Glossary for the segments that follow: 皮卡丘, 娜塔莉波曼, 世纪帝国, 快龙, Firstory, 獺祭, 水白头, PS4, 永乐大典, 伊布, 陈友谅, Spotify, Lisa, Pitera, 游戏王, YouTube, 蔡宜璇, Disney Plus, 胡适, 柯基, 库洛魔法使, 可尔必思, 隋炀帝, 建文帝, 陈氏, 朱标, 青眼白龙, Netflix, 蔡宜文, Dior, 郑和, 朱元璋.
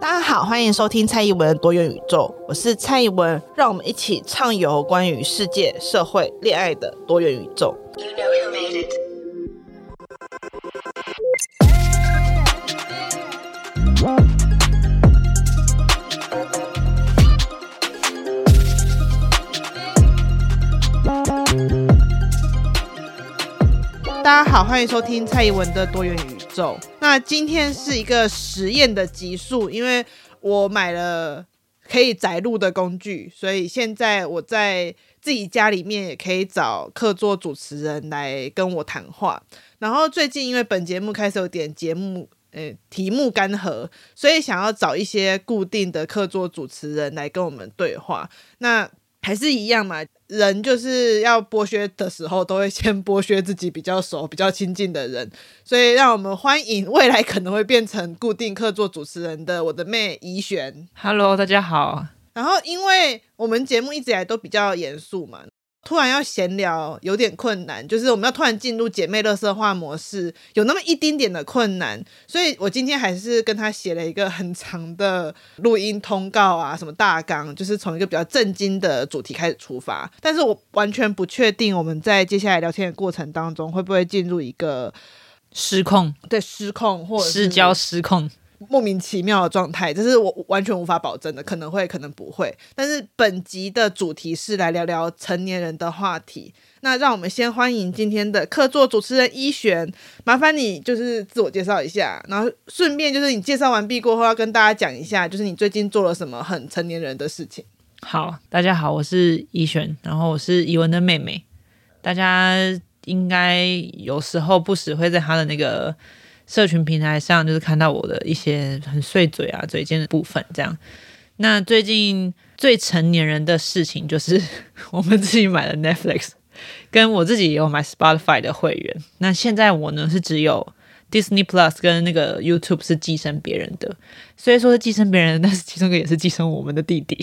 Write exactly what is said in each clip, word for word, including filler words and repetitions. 大家好，欢迎收听蔡宜文的多元宇宙，我是蔡宜文，让我们一起畅游关于世界、社会、恋爱的多元宇宙。You know who made it. 大家好，欢迎收听蔡宜文的多元宇宙。那今天是一个实验的集数，因为我买了可以载入的工具，所以现在我在自己家里面也可以找客座主持人来跟我谈话。然后最近因为本节目开始有点节目、呃、题目干涸，所以想要找一些固定的客座主持人来跟我们对话。那还是一样嘛，人就是要剥削的时候都会先剥削自己比较熟比较亲近的人，所以让我们欢迎未来可能会变成固定客座主持人的我的妹怡璇。 Hello 大家好。然后因为我们节目一直以来都比较严肃嘛，突然要闲聊有点困难，就是我们要突然进入姐妹垃圾话模式有那么一丁点的困难，所以我今天还是跟她写了一个很长的录音通告啊什么大纲，就是从一个比较震惊的主题开始出发。但是我完全不确定我们在接下来聊天的过程当中会不会进入一个失控，对，失控或者失焦失控莫名其妙的状态，这是我完全无法保证的，可能会可能不会。但是本集的主题是来聊聊成年人的话题，那让我们先欢迎今天的客座主持人依璇，麻烦你就是自我介绍一下，然后顺便就是你介绍完毕过后要跟大家讲一下就是你最近做了什么很成年人的事情。好，大家好，我是依璇，然后我是怡文的妹妹，大家应该有时候不时会在她的那个社群平台上就是看到我的一些很碎嘴啊嘴尖的部分这样。那最近最成年人的事情就是我们自己买了 Netflix， 跟我自己也有买 Spotify 的会员。那现在我呢是只有 Disney Plus 跟那个 YouTube 是寄生别人的，虽然说是寄生别人，但是其中一个也是寄生我们的弟弟。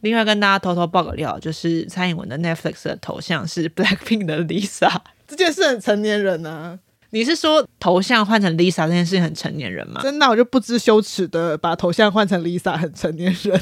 另外跟大家偷偷爆个料，就是蔡英文的 Netflix 的头像是 Blackpink 的 Lisa， 这件事很成年人啊。你是说头像换成 Lisa 这件事很成年人吗？真的，我就不知羞耻的把头像换成 Lisa 很成年人。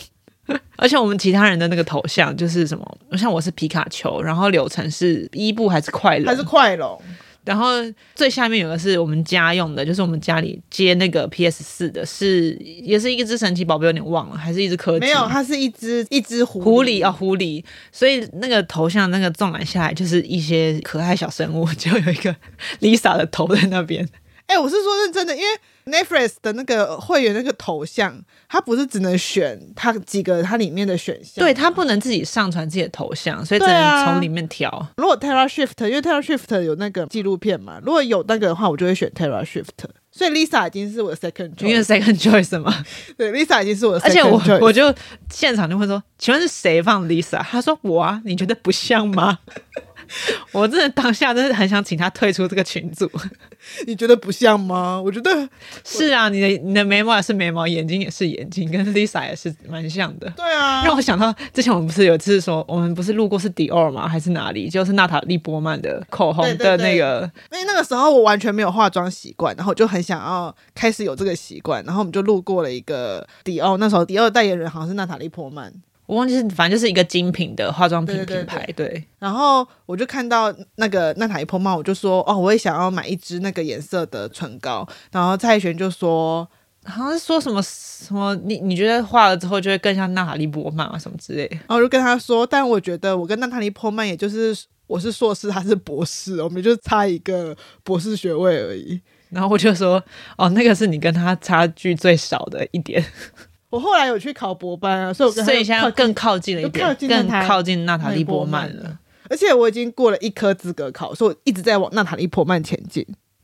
而且我们其他人的那个头像就是什么，像我是皮卡丘，然后柳橙是伊布还是快龙还是快龙，然后最下面有个是我们家用的，就是我们家里接那个 P S 四 的，是也是一只神奇宝贝，有点忘了，还是一只柯基，没有，它是一只一只狐狸狐狸哦狐狸。所以那个头像那个纵览下来就是一些可爱小生物，就有一个 Lisa 的头在那边。哎、欸，我是说认真的，因为 Netflix 的那个会员那个头像，它不是只能选它几个它里面的选项，对，它不能自己上传自己的头像，所以只能从里面挑、啊。如果 Terra Shift， 因为 Terra Shift 有那个纪录片嘛，如果有那个的话，我就会选 Terra Shift。所以 Lisa 已经是我的 second choice， 因为 second choice 嘛，对 ，Lisa 已经是我的 second choice。而且 我, 我就现场就会说，请问是谁放 Lisa？ 他说我啊，你觉得不像吗？我真的当下真的很想请他退出这个群组。你觉得不像吗？我觉得是啊，你的你的眉毛也是眉毛，眼睛也是眼睛，跟 Lisa 也是蛮像的。对啊，让我想到之前我们不是有一次说我们不是路过是 Dior 吗？还是哪里？就是娜塔莉波曼的口红的那个。因为那个时候我完全没有化妆习惯，然后我就很想要开始有这个习惯，然后我们就路过了一个 Dior， 那时候 Dior 代言人好像是娜塔莉波曼。我忘记是，反正就是一个精品的化妆品品牌， 对， 对， 对， 对， 对。然后我就看到那个娜塔莉波曼，我就说哦，我也想要买一支那个颜色的唇膏。然后蔡依璇就说，好像是说什么什么，你你觉得画了之后就会更像娜塔莉波曼啊什么之类的。然后我就跟他说，但我觉得我跟娜塔莉波曼，也就是我是硕士，他是博士，我们就差一个博士学位而已。然后我就说，哦，那个是你跟他差距最少的一点。我后来有去考博班啊，所以我跟他所以现在更靠近了一点，更靠近娜塔莉波曼了。而且我已经过了一科资格考，所以我一直在往娜塔莉波曼前进。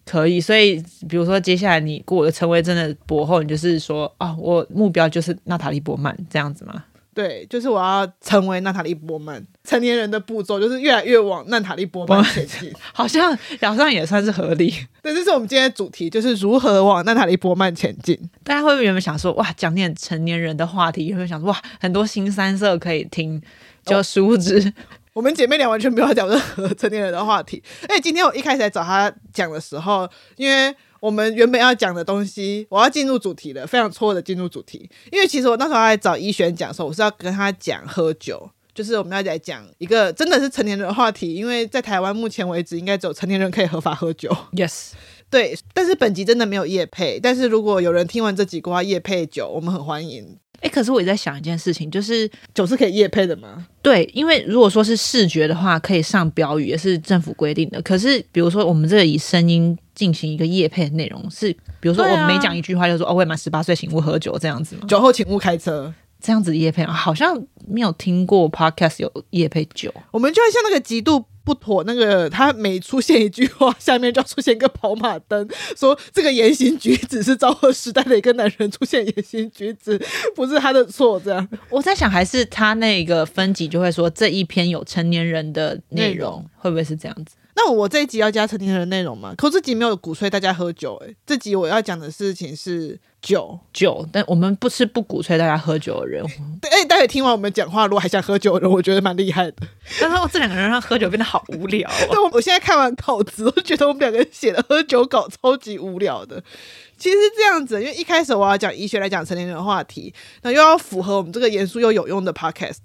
可以，所以比如说接下来你过了成为真的博后，你就是说啊、哦，我目标就是娜塔莉波曼这样子吗？对，就是我要成为娜塔莉波曼。成年人的步骤就是越来越往娜塔莉波曼前进，好像好像也算是合理。对，这是我们今天的主题，就是如何往娜塔莉波曼前进。大家会不会有没有想说，哇，讲点成年人的话题，有没有想说，哇，很多新三色可以听，就殊不知、哦我们姐妹俩完全没有讲任何成年人的话题。哎，今天我一开始来找她讲的时候，因为我们原本要讲的东西，我要进入主题了，非常错的进入主题。因为其实我那时候来找依璇讲的时候，我是要跟她讲喝酒，就是我们要来讲一个真的是成年人的话题，因为在台湾目前为止，应该只有成年人可以合法喝酒。Yes。对，但是本集真的没有业配，但是如果有人听完这集的话，业配酒我们很欢迎。欸，可是我也在想一件事情，就是酒是可以业配的吗？对，因为如果说是视觉的话，可以上标语，也是政府规定的。可是比如说我们这个以声音进行一个业配的内容，是比如说我每讲一句话就说、啊、哦，未满十八岁请勿喝酒这样子吗？酒后请勿开车这样子的业配，好像没有听过 podcast 有业配酒。我们就会像那个极度不妥，那个他每出现一句话下面就要出现一个跑马灯，说这个言行举止是昭和时代的一个男人出现言行举止不是他的错，这样我在想还是他那个分级就会说这一篇有成年人的内容，会不会是这样子？那我这一集要加成年人的内容吗？可这集没有鼓吹大家喝酒、欸、这集我要讲的事情是酒酒，但我们不是不鼓吹大家喝酒的人。哎、欸，待会听完我们讲话，如果还想喝酒的人，我觉得蛮厉害的。但是我这两个人让喝酒变得好无聊、哦、对，我现在看完稿子，我觉得我们两个写的喝酒稿超级无聊的。其实这样子，因为一开始我要讲医学来讲成年人的话题，那又要符合我们这个严肃又有用的 podcast，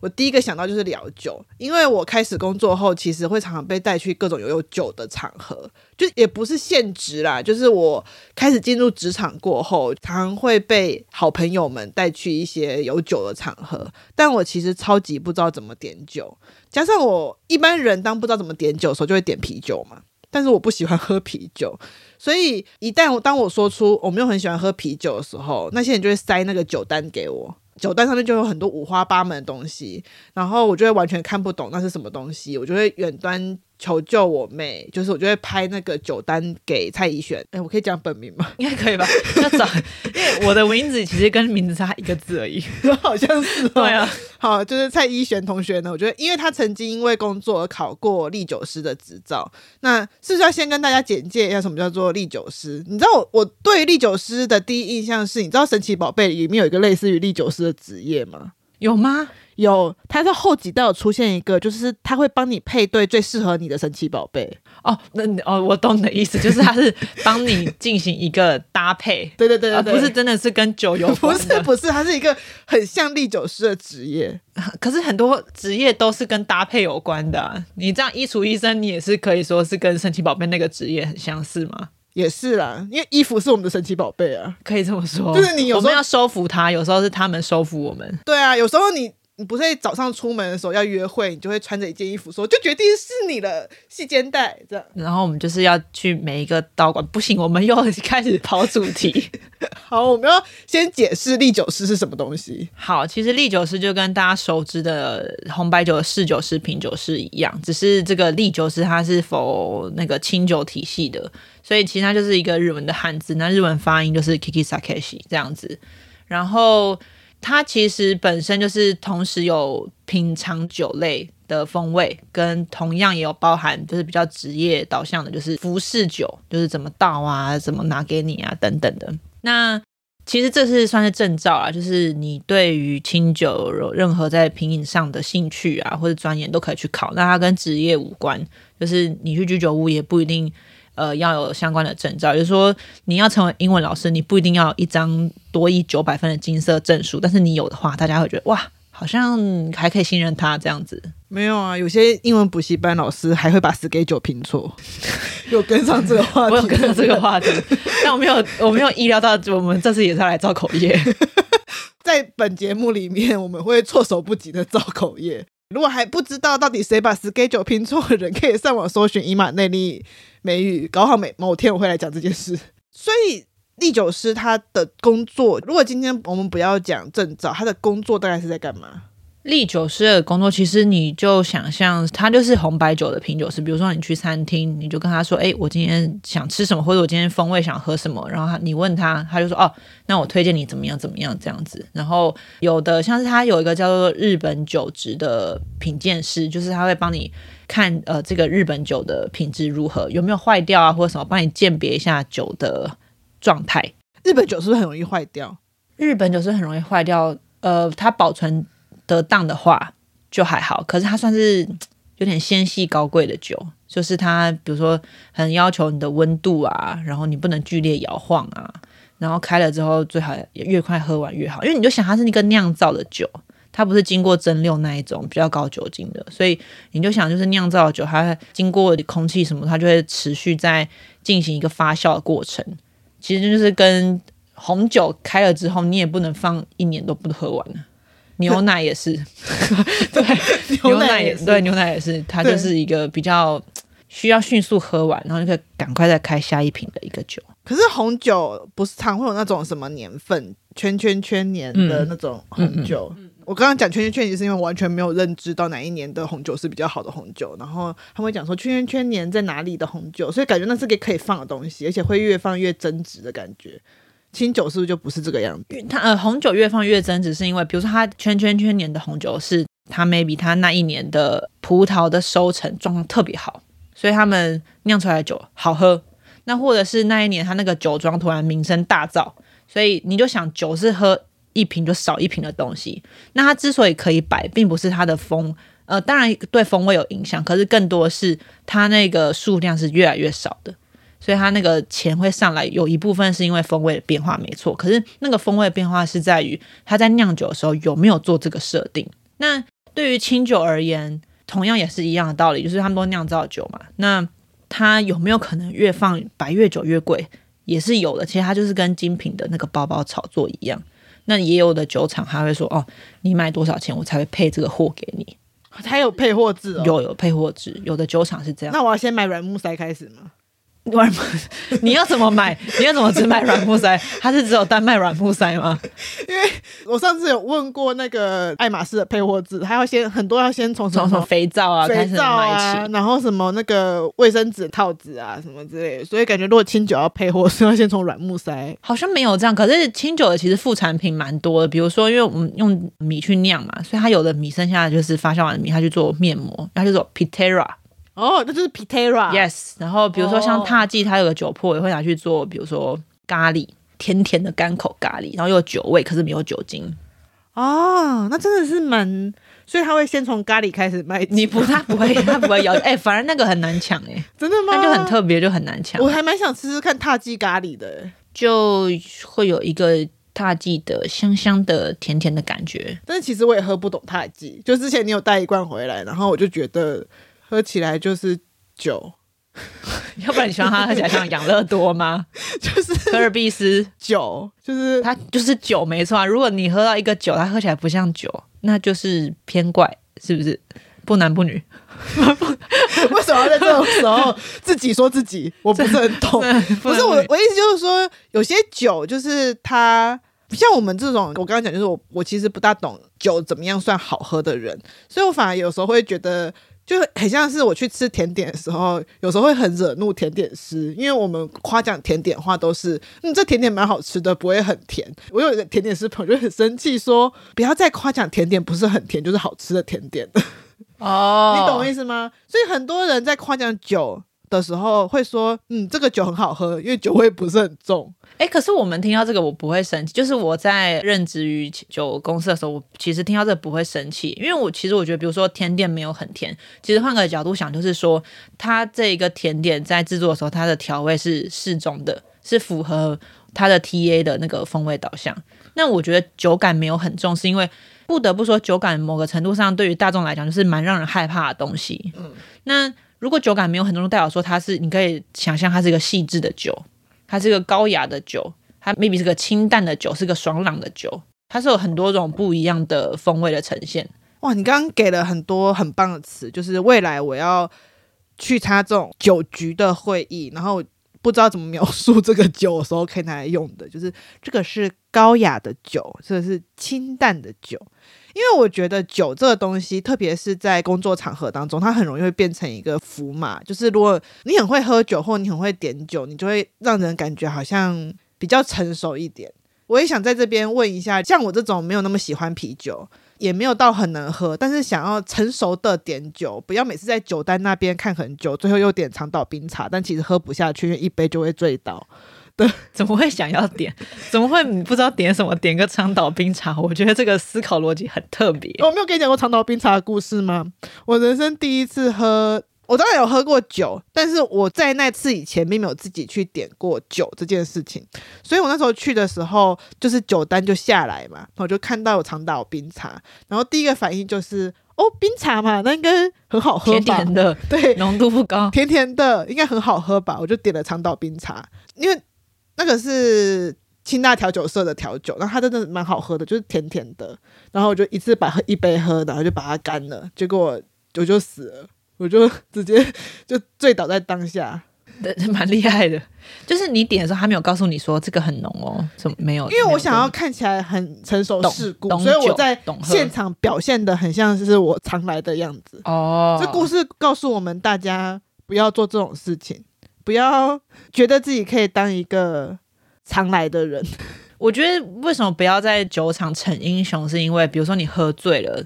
我第一个想到就是聊酒。因为我开始工作后，其实会常常被带去各种有酒的场合，就也不是现职啦，就是我开始进入职场过后，常常会被好朋友们带去一些有酒的场合，但我其实超级不知道怎么点酒，加上我一般人当不知道怎么点酒的时候就会点啤酒嘛，但是我不喜欢喝啤酒，所以一旦我当我说出我没有很喜欢喝啤酒的时候，那些人就会塞那个酒单给我，酒单上面就有很多五花八门的东西，然后我就会完全看不懂那是什么东西，我就会远端求救我妹，就是我就会拍那个酒单给蔡宜璇。哎，我可以讲本名吗？应该可以吧？要找，因为我的名字其实跟名字差一个字而已，好像是、哦。对啊，好，就是蔡宜璇同学呢，我觉得因为他曾经因为工作而考过唎酒师的执照，那是不是要先跟大家简介一下什么叫做唎酒师？你知道我我对于唎酒师的第一印象是，你知道神奇宝贝里面有一个类似于唎酒师的职业吗？有吗？有，它在后几代有出现一个，就是它会帮你配对最适合你的神奇宝贝。哦，那哦，我懂你的意思，就是它是帮你进行一个搭配。对对对对对，不是真的是跟酒有关的。不是不是，它是一个很像唎酒师的职业。可是很多职业都是跟搭配有关的、啊。你这样衣橱医生，你也是可以说是跟神奇宝贝那个职业很相似吗？也是啦，因为衣服是我们的神奇宝贝啊，可以这么说。就是你有时候我们要收服它，有时候是他们收服我们。对啊，有时候你你不是早上出门的时候要约会，你就会穿着一件衣服说就决定是你了，细肩带这样。然后我们就是要去每一个道馆，不行，我们又开始跑主题。好，我们要先解释唎酒师是什么东西。好，其实唎酒师就跟大家熟知的红白酒的侍酒师、品酒师一样，只是这个唎酒师它是否那个清酒体系的，所以其实它就是一个日文的汉字，那日文发音就是 kikisakeshi 这样子。然后它其实本身就是同时有品尝酒类的风味，跟同样也有包含就是比较职业导向的，就是服侍酒，就是怎么倒啊，怎么拿给你啊等等的。那其实这是算是证照啦，就是你对于清酒有任何在品饮上的兴趣啊，或者专研都可以去考。那它跟职业无关，就是你去居酒屋也不一定呃要有相关的证照，也就是说你要成为英文老师，你不一定要有一张多益九百分的金色证书，但是你有的话，大家会觉得哇，好像还可以信任他这样子。没有啊，有些英文补习班老师还会把四给九拼错。有跟上这个话题？我有跟上这个话题，但我没有，我没有意料到我们这次也是要来造口业。在本节目里面，我们会措手不及的造口业。如果还不知道到底谁把 schedule 拼错的人，可以上网搜寻以马内利美语，搞好每某天我会来讲这件事。所以唎酒师他的工作，如果今天我们不要讲证照，他的工作大概是在干嘛？利酒师的工作，其实你就想象他就是红白酒的品酒师。比如说你去餐厅，你就跟他说，哎，我今天想吃什么，或者我今天风味想喝什么，然后你问他，他就说，哦，那我推荐你怎么样怎么样这样子。然后有的像是他有一个叫做日本酒质的品鉴师，就是他会帮你看呃这个日本酒的品质如何，有没有坏掉啊，或者什么，帮你鉴别一下酒的状态。日本酒是不是很容易坏掉？日本酒是很容易坏掉，呃，它保存得当的话就还好，可是它算是有点纤细高贵的酒，就是它比如说很要求你的温度啊，然后你不能剧烈摇晃啊，然后开了之后最好越快喝完越好，因为你就想它是一个酿造的酒，它不是经过蒸馏那一种比较高酒精的，所以你就想就是酿造的酒，它经过空气什么，它就会持续在进行一个发酵的过程。其实就是跟红酒开了之后你也不能放一年都不喝完，牛奶也是对牛奶也是对牛奶也是它就是一个比较需要迅速喝完，然后就可以赶快再开下一瓶的一个酒。可是红酒不是常会有那种什么年份圈圈圈年的那种红酒、嗯嗯嗯、我刚刚讲圈圈圈年是因为我完全没有认知到哪一年的红酒是比较好的红酒，然后他们会讲说圈圈圈年在哪里的红酒，所以感觉那是个可以放的东西，而且会越放越增值的感觉。清酒是不是就不是这个样子？它呃，红酒越放越增值，是因为比如说它圈圈圈年的红酒是它 maybe 它那一年的葡萄的收成状况特别好，所以他们酿出来的酒好喝。那或者是那一年它那个酒庄突然名声大噪，所以你就想酒是喝一瓶就少一瓶的东西。那它之所以可以摆，并不是它的风呃，当然对风味有影响，可是更多的是它那个数量是越来越少的。所以它那个钱会上来，有一部分是因为风味的变化没错，可是那个风味的变化是在于它在酿酒的时候有没有做这个设定。那对于清酒而言同样也是一样的道理，就是他们都酿造酒嘛，那它有没有可能越放白越久越贵也是有的。其实它就是跟精品的那个包包炒作一样，那也有的酒厂他会说，哦，你买多少钱我才会配这个货给你，它有配货制哦。有有配货制，有的酒厂是这样。那我要先买软木塞开始吗？你要怎么买？你要怎么只买软木塞？它是只有单卖软木塞吗？因为我上次有问过那个爱马仕的配货制，他要先很多要先从什么肥皂啊开始买起，然后什么那个卫生纸套子啊什么之类的，所以感觉如果清酒要配货是要先从软木塞。好像没有这样，可是清酒的其实副产品蛮多的，比如说因为我们用米去酿嘛，所以它有的米剩下的就是发酵完的米，它去做面膜，它就做 Pitera。哦，那就是 Pitera。 Yes， 然后比如说像獺祭它有个酒粕也会拿去做，比如说咖喱，甜甜的干口咖喱，然后又有酒味可是没有酒精。哦，那真的是蛮，所以他会先从咖喱开始卖。你不，他不会，他不会咬。哎、欸，反而那个很难抢。哎、欸，真的吗？那就很特别，就很难抢。我还蛮想吃吃看獺祭咖喱的、欸，就会有一个獺祭的香香的甜甜的感觉。但是其实我也喝不懂獺祭，就之前你有带一罐回来，然后我就觉得喝起来就是酒。要不然你喜欢它喝起来像养乐多吗？就是可尔必思酒，就是它就是酒没错啊。如果你喝到一个酒它喝起来不像酒，那就是偏怪，是不是？不男不女。为什么要在这种时候自己说自己？我不是很懂。不是我，我意思就是说有些酒就是它像我们这种，我刚刚讲就是我我其实不大懂酒怎么样算好喝的人，所以我反而有时候会觉得就很像是我去吃甜点的时候，有时候会很惹怒甜点师，因为我们夸奖甜点话都是嗯，这甜点蛮好吃的，不会很甜。我有一个甜点师朋友就很生气说，不要再夸奖甜点不是很甜就是好吃的甜点哦，你懂我意思吗？所以很多人在夸奖酒的时候会说嗯，这个酒很好喝，因为酒味不是很重。哎、欸，可是我们听到这个我不会生气，就是我在任职于酒公司的时候，我其实听到这个不会生气，因为我其实我觉得比如说甜点没有很甜，其实换个角度想就是说它这个甜点在制作的时候它的调味是适中的，是符合它的 T A 的那个风味导向。那我觉得酒感没有很重，是因为不得不说酒感某个程度上对于大众来讲就是蛮让人害怕的东西。嗯，那如果酒感没有很重，代表说它是你可以想象它是一个细致的酒，它是一个高雅的酒，它 maybe 是个清淡的酒，是个爽朗的酒，它是有很多种不一样的风味的呈现。哇，你刚刚给了很多很棒的词，就是未来我要去参加这种酒局的会议，然后不知道怎么描述这个酒的时候可以拿来用的，就是这个是高雅的酒，这个是清淡的酒。因为我觉得酒这个东西特别是在工作场合当中，它很容易会变成一个符码，就是如果你很会喝酒或你很会点酒，你就会让人感觉好像比较成熟一点。我也想在这边问一下，像我这种没有那么喜欢啤酒，也没有到很能喝，但是想要成熟的点酒，不要每次在酒单那边看很久，最后又点长岛冰茶，但其实喝不下去，一杯就会醉倒。对，怎么会想要点？怎么会不知道点什么？点个长岛冰茶，我觉得这个思考逻辑很特别。我没有跟你讲过长岛冰茶的故事吗？我人生第一次喝，我当然有喝过酒，但是我在那次以前并没有自己去点过酒这件事情，所以我那时候去的时候就是酒单就下来嘛，我就看到有长岛冰茶，然后第一个反应就是哦，冰茶嘛，那应该很好喝吧，甜甜的，对，浓度不高，甜甜的应该很好喝吧，我就点了长岛冰茶，因为那个是清大调酒社的调酒，然后它真的蛮好喝的，就是甜甜的，然后我就一次把一杯喝，然后就把它干了，结果我就死了，我就直接就醉倒在当下。蛮厉害的，就是你点的时候他没有告诉你说这个很浓哦，什么没有，因为我想要看起来很成熟世故，所以我在现场表现的很像是我常来的样子。哦，这故事告诉我们大家不要做这种事情，不要觉得自己可以当一个常来的人。我觉得为什么不要在酒场逞英雄，是因为比如说你喝醉了，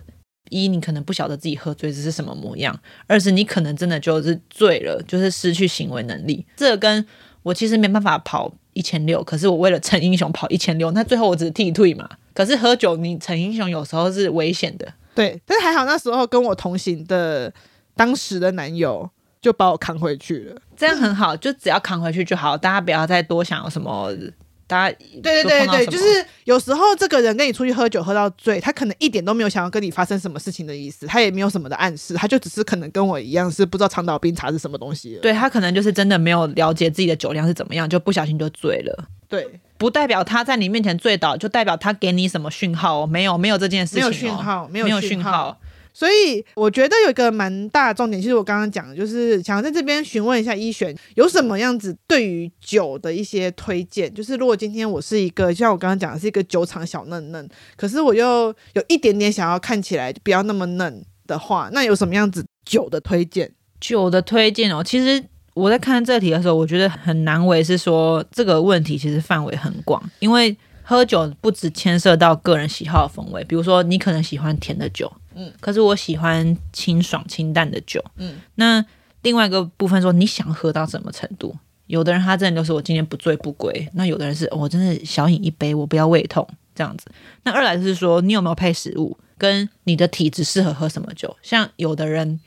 一你可能不晓得自己喝醉这是什么模样，二是你可能真的就是醉了，就是失去行为能力。这个跟我其实没办法跑一千六百，可是我为了逞英雄跑一千六百，那最后我只是替退嘛。可是喝酒你逞英雄有时候是危险的。对，但是还好那时候跟我同行的当时的男友就把我扛回去了，这样很好，就只要扛回去就好，大家不要再多想有什么。大家对对对对，就是有时候这个人跟你出去喝酒喝到醉，他可能一点都没有想要跟你发生什么事情的意思，他也没有什么的暗示，他就只是可能跟我一样是不知道长岛冰茶是什么东西了。对，他可能就是真的没有了解自己的酒量是怎么样，就不小心就醉了。对，不代表他在你面前醉倒就代表他给你什么讯号、哦、没有没有这件事情、哦、没有讯号没有讯号, 没有讯号。所以我觉得有一个蛮大的重点，其实我刚刚讲的就是想在这边询问一下依璇有什么样子对于酒的一些推荐，就是如果今天我是一个像我刚刚讲的是一个酒场小嫩嫩，可是我又有一点点想要看起来不要那么嫩的话，那有什么样子酒的推荐？酒的推荐哦，其实我在看这题的时候我觉得很难为是说这个问题其实范围很广，因为喝酒不只牵涉到个人喜好的风味，比如说你可能喜欢甜的酒，嗯，可是我喜欢清爽清淡的酒，嗯，那另外一个部分说你想喝到什么程度，有的人他真的就是我今天不醉不归，那有的人是、哦、我真的小饮一杯我不要胃痛这样子。那二来就是说你有没有配食物跟你的体质适合喝什么酒，像有的人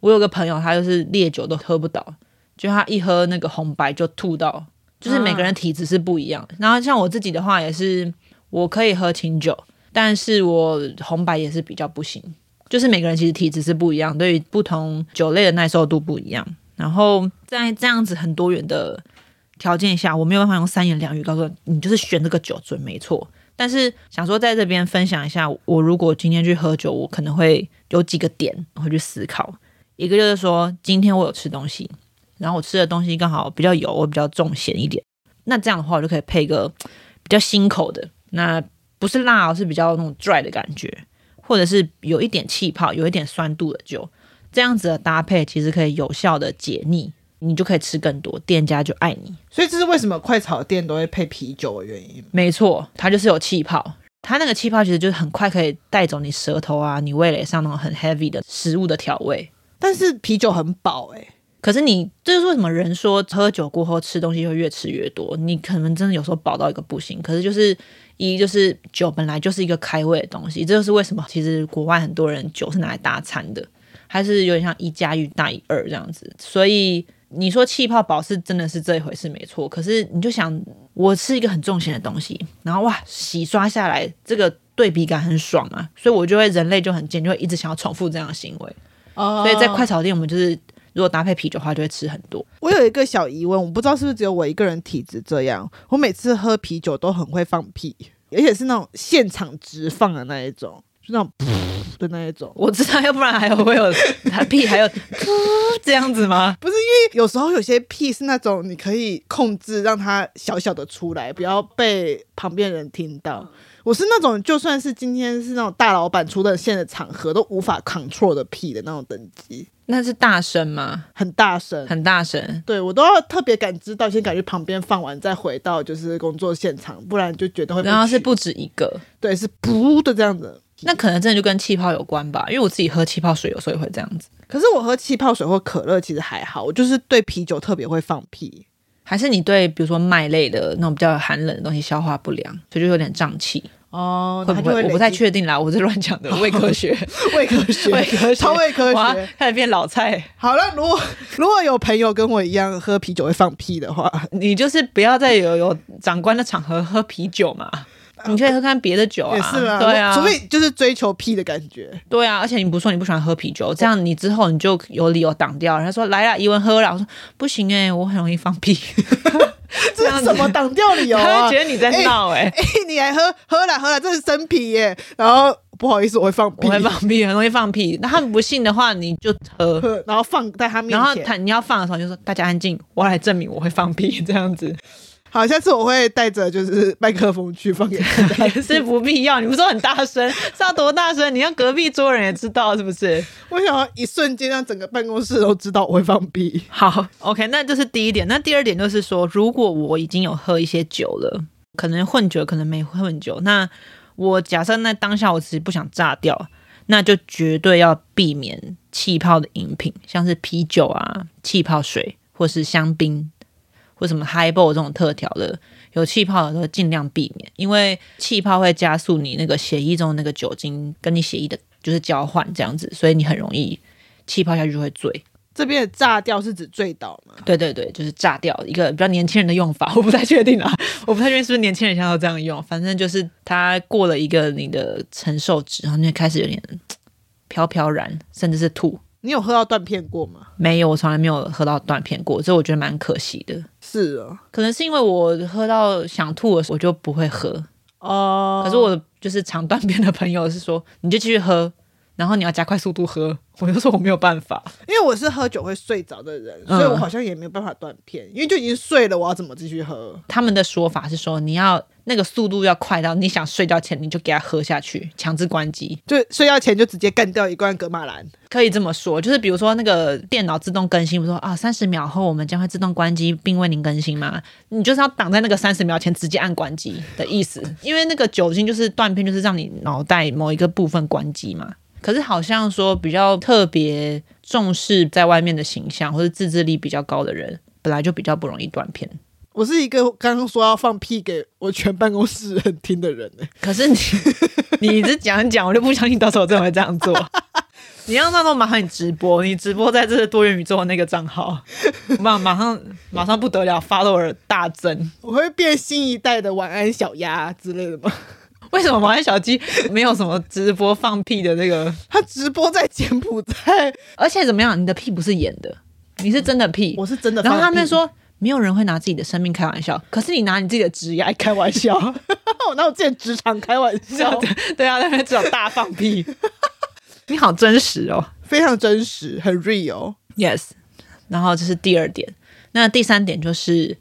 我有个朋友他就是烈酒都喝不到，就他一喝那个红白就吐到，就是每个人体质是不一样、嗯、然后像我自己的话也是我可以喝清酒，但是我红白也是比较不行，就是每个人其实体质是不一样，对于不同酒类的耐受度不一样，然后在这样子很多元的条件下我没有办法用三言两语告诉你就是选这个酒准没错，但是想说在这边分享一下我如果今天去喝酒我可能会有几个点会去思考。一个就是说今天我有吃东西，然后我吃的东西刚好比较油我比较重咸一点，那这样的话我就可以配一个比较辛口的，那不是辣、哦、是比较那种 dry 的感觉，或者是有一点气泡有一点酸度的酒，这样子的搭配其实可以有效的解腻，你就可以吃更多，店家就爱你。所以这是为什么快炒店都会配啤酒的原因。没错，它就是有气泡，它那个气泡其实就是很快可以带走你舌头啊你味蕾上那种很 heavy 的食物的调味，但是啤酒很饱耶、欸可是你这就是为什么人说喝酒过后吃东西会越吃越多，你可能真的有时候饱到一个不行，可是就是一就是酒本来就是一个开胃的东西，这就是为什么其实国外很多人酒是拿来搭餐的，还是有点像一加一大于二这样子。所以你说气泡饱是真的是这一回事没错，可是你就想我吃一个很重咸的东西，然后哇洗刷下来这个对比感很爽啊，所以我就会人类就很贱，就会一直想要重复这样的行为、oh. 所以在快炒店我们就是如果搭配啤酒的话就会吃很多。我有一个小疑问，我不知道是不是只有我一个人体质这样，我每次喝啤酒都很会放屁，而且是那种现场直放的那一种。就那种噗的那一种。我知道，要不然还有会有屁，还有噗这样子吗？不是，因为有时候有些屁是那种你可以控制让它小小的出来，不要被旁边人听到。我是那种就算是今天是那种大老板出的现的场合都无法 control 的屁的那种等级。那是大声吗？很大声，很大声。对，我都要特别感知到，先赶去旁边放完，再回到就是工作现场，不然就觉得会不。然后是不止一个，对，是噗的这样子。那可能真的就跟气泡有关吧，因为我自己喝气泡水有时候也会这样子。可是我喝气泡水或可乐其实还好，我就是对啤酒特别会放屁。还是你对比如说麦类的那种比较寒冷的东西消化不良，所以就有点胀气。哦，会不会？我不太确定啦，我是乱讲的，伪科学，伪科学，伪科学，超伪科学，开始变老菜。好了，如果如果有朋友跟我一样喝啤酒会放屁的话，你就是不要在有有长官的场合喝啤酒嘛，你可以喝看别的酒啊，也是啊，对啊，所以就是追求屁的感觉。对啊，而且你不说你不喜欢喝啤酒，这样你之后你就有理由挡掉。他说来啦，怡文喝啦，我说不行哎、欸，我很容易放屁。这是什么挡掉理由啊？他会觉得你在闹哎、欸欸欸，你还喝喝啦喝啦，这是生啤耶、欸。然后不好意思，我会放屁，我会放屁，很容易放屁。那他们不信的话，你就喝，喝然后放在他面前。然后他你要放的时候，就说大家安静，我来证明我会放屁这样子。好，下次我会带着就是麦克风去放给大家。是不必要，你不是说很大声，是要多大声？你让隔壁桌人也知道是不是？我想要一瞬间让整个办公室都知道我会放屁。好 ，OK， 那这是第一点。那第二点就是说，如果我已经有喝一些酒了，可能混酒，可能没混酒，那我假设那当下我其实不想炸掉，那就绝对要避免气泡的饮品，像是啤酒啊、气泡水或是香槟。或什么 highball 这种特调的有气泡的都尽量避免，因为气泡会加速你那个血液中那个酒精跟你血液的就是交换这样子，所以你很容易气泡下去就会醉。这边的炸掉是指醉倒吗？对对对，就是炸掉，一个比较年轻人的用法，我不太确定啊，我不太确定是不是年轻人现在都这样用，反正就是它过了一个你的承受值，然后你就开始有点飘飘然，甚至是吐。你有喝到断片过吗？没有，我从来没有喝到断片过，所以我觉得蛮可惜的。是啊，可能是因为我喝到想吐的时候我就不会喝哦。可是我就是常断片的朋友是说，你就继续喝，然后你要加快速度喝，我就说我没有办法，因为我是喝酒会睡着的人，所以我好像也没有办法断片、嗯、因为就已经睡了，我要怎么继续喝？他们的说法是说，你要那个速度要快到你想睡觉前你就给它喝下去，强制关机，就睡觉前就直接干掉一罐格马兰，可以这么说。就是比如说那个电脑自动更新，比如说啊，三十秒后我们将会自动关机并为您更新嘛，你就是要挡在那个三十秒前直接按关机的意思。因为那个酒精就是断片，就是让你脑袋某一个部分关机嘛。可是好像说比较特别重视在外面的形象或是自制力比较高的人本来就比较不容易断片。我是一个刚刚说要放屁给我全办公室人听的人、欸、可是你你一直讲一讲，我就不相信到时候真的会这样做。你要那种麻烦你直播，你直播在这多元宇宙的那个账号，马马上马上不得了，follower 大增。我会变新一代的晚安小鸭之类的吗？为什么晚安小鸡没有什么直播放屁的那个？他直播在柬埔寨，而且怎么样？你的屁不是演的，你是真的屁，我是真的放屁。然后他们说，没有人会拿自己的生命开玩笑，可是你拿你自己的职业开玩笑。我拿我自己的职场开玩笑。对啊，那边只有大放屁。你好真实哦，非常真实，很 real。Yes， 然后这是第二点。那第三点就是，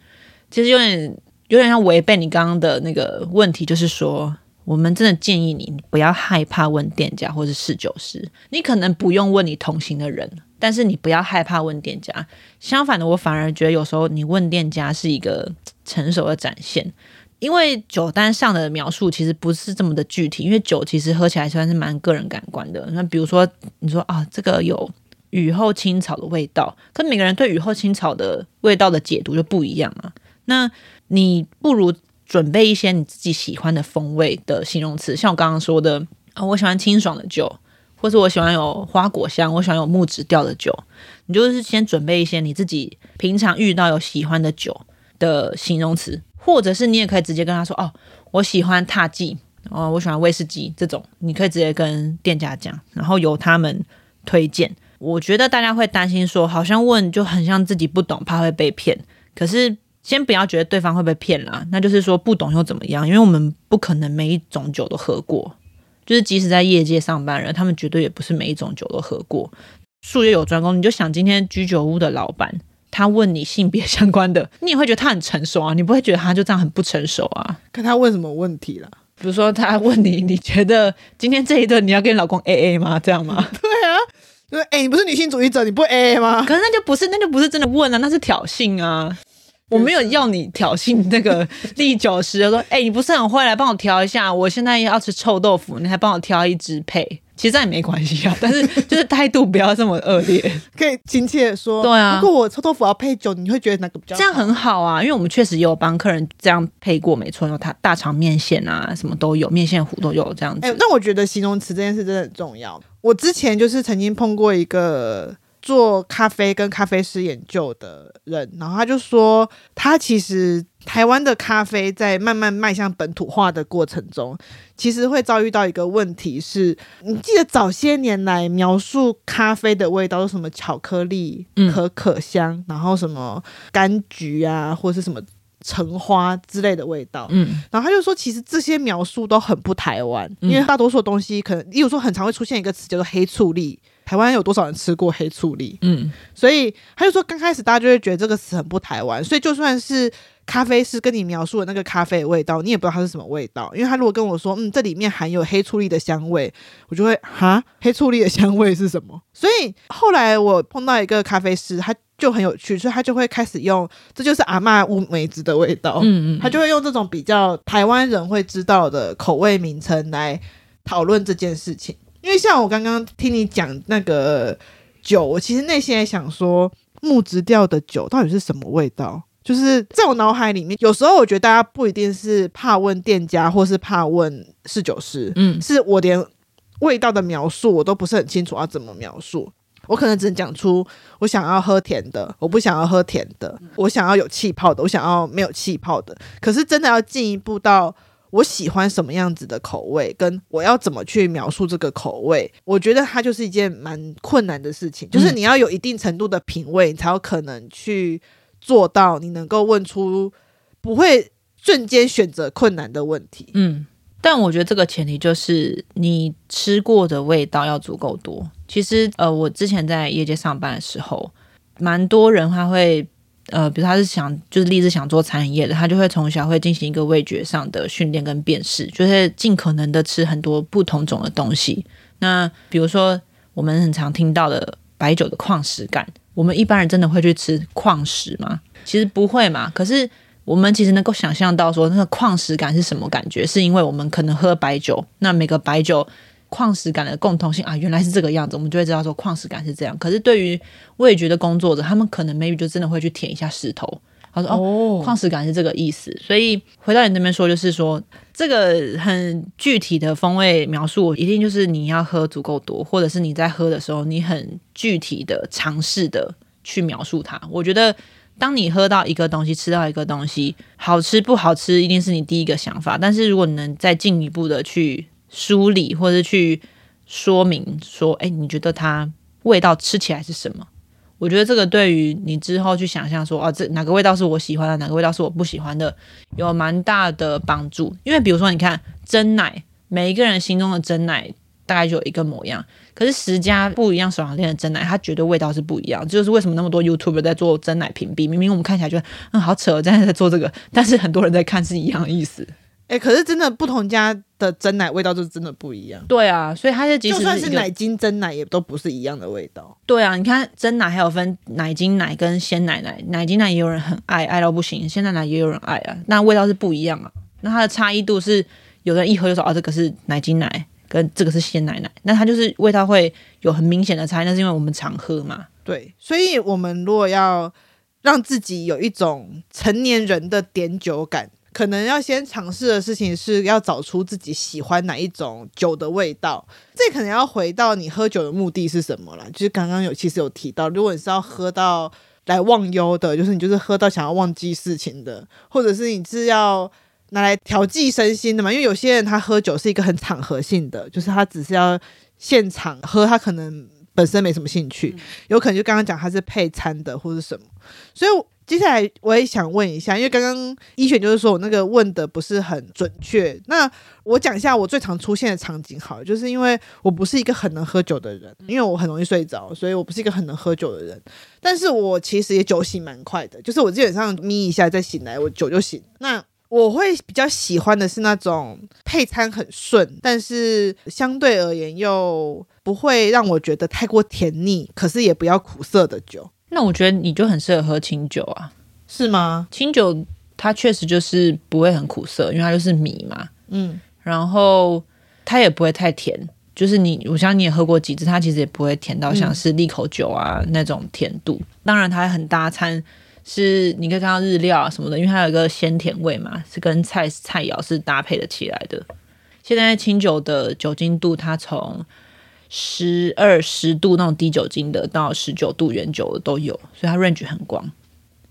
其实有点有点像违背你刚刚的那个问题，就是说，我们真的建议你不要害怕问店家或是侍酒师。你可能不用问你同行的人，但是你不要害怕问店家。相反的，我反而觉得有时候你问店家是一个成熟的展现，因为酒单上的描述其实不是这么的具体，因为酒其实喝起来算是蛮个人感官的。那比如说你说啊，这个有雨后青草的味道，可每个人对雨后青草的味道的解读就不一样嘛。那你不如准备一些你自己喜欢的风味的形容词，像我刚刚说的、哦、我喜欢清爽的酒，或是我喜欢有花果香，我喜欢有木质调的酒。你就是先准备一些你自己平常遇到有喜欢的酒的形容词，或者是你也可以直接跟他说，哦，我喜欢塔基、哦、我喜欢威士忌，这种你可以直接跟店家讲，然后由他们推荐。我觉得大家会担心说好像问就很像自己不懂，怕会被骗，可是先不要觉得对方会被骗啦，那就是说不懂又怎么样，因为我们不可能每一种酒都喝过，就是即使在业界上班人，他们绝对也不是每一种酒都喝过。术业有专攻，你就想今天居酒屋的老板他问你性别相关的，你也会觉得他很成熟啊，你不会觉得他就这样很不成熟啊。看他问什么问题啦，比如说他问你你觉得今天这一顿你要跟你老公 A A 吗，这样吗？对啊，就是哎、欸，你不是女性主义者你不 A A 吗？可是那就不是那就不是真的问啊，那是挑衅啊。我没有要你挑衅那个第九十，说哎、欸，你不是很会，来帮我挑一下，我现在要吃臭豆腐，你还帮我挑一只配，其实这也没关系啊，但是就是态度不要这么恶劣，可以亲切的说，对啊，如果我臭豆腐要配酒，你会觉得哪个比较好？这样很好啊，因为我们确实也有帮客人这样配过，没错，有大肠面线啊，什么都有，面线糊都有这样子。哎、欸，但我觉得形容词这件事真的很重要。我之前就是曾经碰过一个做咖啡跟咖啡师研究的人，然后他就说他其实台湾的咖啡在慢慢迈向本土化的过程中，其实会遭遇到一个问题是，你记得早些年来描述咖啡的味道是什么巧克力、可可香、嗯、然后什么柑橘啊或是什么橙花之类的味道、嗯、然后他就说其实这些描述都很不台湾、嗯、因为大多数东西可能例如说很常会出现一个词叫做黑醋栗，台湾有多少人吃过黑醋栗？嗯，所以他就说刚开始大家就会觉得这个词很不台湾，所以就算是咖啡师跟你描述的那个咖啡的味道，你也不知道它是什么味道，因为他如果跟我说嗯，这里面含有黑醋栗的香味，我就会哈，黑醋栗的香味是什么？所以后来我碰到一个咖啡师，他就很有趣，所以他就会开始用这就是阿嬷乌梅子的味道，嗯嗯嗯，他就会用这种比较台湾人会知道的口味名称来讨论这件事情。因为像我刚刚听你讲那个酒，我其实内心也想说木质调的酒到底是什么味道，就是在我脑海里面有时候我觉得大家不一定是怕问店家或是怕问侍酒师，嗯，是我连味道的描述我都不是很清楚要怎么描述，我可能只能讲出我想要喝甜的，我不想要喝甜的，我想要有气泡的，我想要没有气泡的，可是真的要进一步到我喜欢什么样子的口味跟我要怎么去描述这个口味，我觉得它就是一件蛮困难的事情，就是你要有一定程度的品味，你才有可能去做到你能够问出不会瞬间选择困难的问题。嗯，但我觉得这个前提就是你吃过的味道要足够多。其实呃，我之前在业界上班的时候，蛮多人他会呃，比如他是想就是例子想做餐饮业的，他就会从小会进行一个味觉上的训练跟辨识，就是尽可能的吃很多不同种的东西。那比如说我们很常听到的白酒的矿石感，我们一般人真的会去吃矿石吗？其实不会嘛。可是我们其实能够想象到说那个矿石感是什么感觉，是因为我们可能喝白酒，那每个白酒矿石感的共同性啊，原来是这个样子，我们就会知道说矿石感是这样。可是对于味觉的工作者，他们可能 maybe 就真的会去舔一下石头，他说哦，矿石感是这个意思。所以回到你那边说，就是说这个很具体的风味描述一定就是你要喝足够多，或者是你在喝的时候你很具体的尝试的去描述它。我觉得当你喝到一个东西吃到一个东西，好吃不好吃一定是你第一个想法，但是如果你能再进一步的去梳理或者去说明说哎、欸，你觉得它味道吃起来是什么，我觉得这个对于你之后去想象说、啊、这哪个味道是我喜欢的，哪个味道是我不喜欢的，有蛮大的帮助。因为比如说你看珍奶，每一个人心中的珍奶大概就有一个模样，可是十家不一样手摇店的珍奶它绝对味道是不一样，这就是为什么那么多 YouTuber 在做珍奶评比，明明我们看起来觉得嗯好扯珍奶在做这个，但是很多人在看是一样的意思。欸、可是真的不同家的珍奶味道就真的不一样。对啊，所以它是即使是就算是奶精珍奶也都不是一样的味道。对啊，你看珍奶还有分奶精奶跟鲜奶奶，奶精奶也有人很爱爱到不行，鲜奶奶也有人爱啊，那味道是不一样啊。那它的差异度是有人一喝就说啊这个是奶精奶跟这个是鲜奶奶，那它就是味道会有很明显的差异，那是因为我们常喝嘛。对，所以我们如果要让自己有一种成年人的点酒感，可能要先尝试的事情是要找出自己喜欢哪一种酒的味道，这可能要回到你喝酒的目的是什么啦。就是刚刚有其实有提到，如果你是要喝到来忘忧的，就是你就是喝到想要忘记事情的，或者是你是要拿来调剂身心的嘛，因为有些人他喝酒是一个很场合性的，就是他只是要现场喝，他可能本身没什么兴趣，有可能就刚刚讲他是配餐的或是什么。所以接下来我也想问一下，因为刚刚一璇就是说我那个问的不是很准确，那我讲一下我最常出现的场景好了，就是因为我不是一个很能喝酒的人，因为我很容易睡着，所以我不是一个很能喝酒的人，但是我其实也酒醒蛮快的，就是我基本上眯一下再醒来我酒就醒。那我会比较喜欢的是那种配餐很顺，但是相对而言又不会让我觉得太过甜腻，可是也不要苦涩的酒。那我觉得你就很适合喝清酒啊。是吗？清酒它确实就是不会很苦涩，因为它就是米嘛，嗯，然后它也不会太甜，就是你我相信你也喝过几支，它其实也不会甜到像是利口酒啊、嗯、那种甜度。当然它很搭餐，是你可以看到日料啊什么的，因为它有一个鲜甜味嘛，是跟菜菜肴是搭配的起来的。现在清酒的酒精度它从十二十度那种低酒精的到十九度原酒的都有，所以它 range 很广。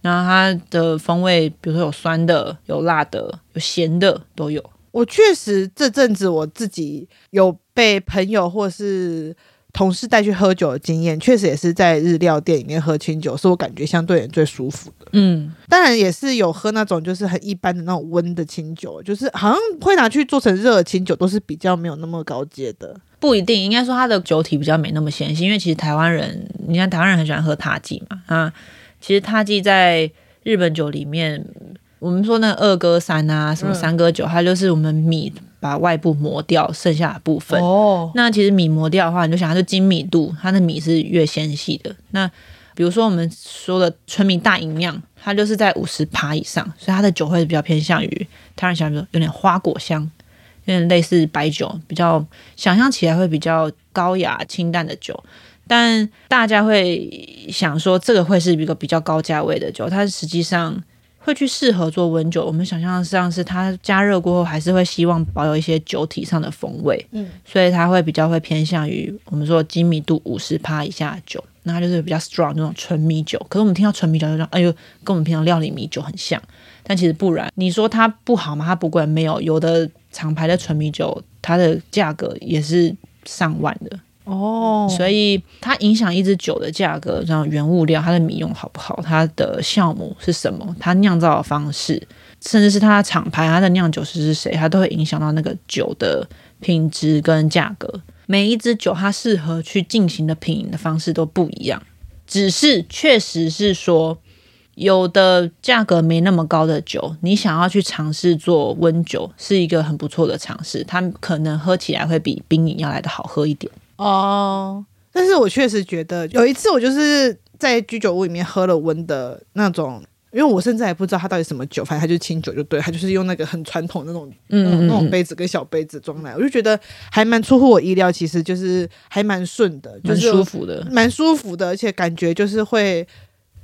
然后它的风味比如说有酸的有辣的有咸的都有。我确实这阵子我自己有被朋友或是同事带去喝酒的经验，确实也是在日料店里面喝清酒，是我感觉相对人最舒服的。嗯，当然也是有喝那种就是很一般的那种温的清酒，就是好像会拿去做成热的清酒都是比较没有那么高阶的。不一定，应该说它的酒体比较没那么纤细，因为其实台湾人，你看台湾人很喜欢喝塔基嘛，啊，其实塔基在日本酒里面，我们说那二割三啊，什么三割酒、嗯，它就是我们米把外部磨掉剩下的部分、哦、那其实米磨掉的话你就想它是精米度，它的米是越纤细的。那比如说我们说的纯米大吟酿，它就是在 百分之五十 以上，所以它的酒会比较偏向于台湾想有点花果香，有点类似白酒，比较想象起来会比较高雅清淡的酒。但大家会想说这个会是一个比较高价位的酒，它实际上会去适合做温酒，我们想象上是它加热过后还是会希望保有一些酒体上的风味、嗯、所以它会比较会偏向于我们说精密度 百分之五十 以下的酒，那它就是比较 strong 那种纯米酒。可是我们听到纯米酒就说哎呦跟我们平常料理米酒很像，但其实不然。你说它不好吗？它不贵，没有，有的厂牌的纯米酒它的价格也是上万的哦，所以它影响一支酒的价格，像原物料，它的米用好不好，它的酵母是什么，它酿造的方式，甚至是它的厂牌，它的酿酒师是谁，它都会影响到那个酒的品质跟价格。每一支酒它适合去进行的品饮的方式都不一样，只是确实是说有的价格没那么高的酒，你想要去尝试做温酒是一个很不错的尝试，它可能喝起来会比冰饮要来的好喝一点哦、oh, 但是我确实觉得有一次我就是在居酒屋里面喝了温的那种，因为我甚至还不知道它到底什么酒，反正它就是清酒就对，它就是用那个很传统那种、嗯嗯嗯、那种杯子跟小杯子装来，我就觉得还蛮出乎我意料，其实就是还蛮顺的，蛮舒服的，蛮舒服的，而且感觉就是会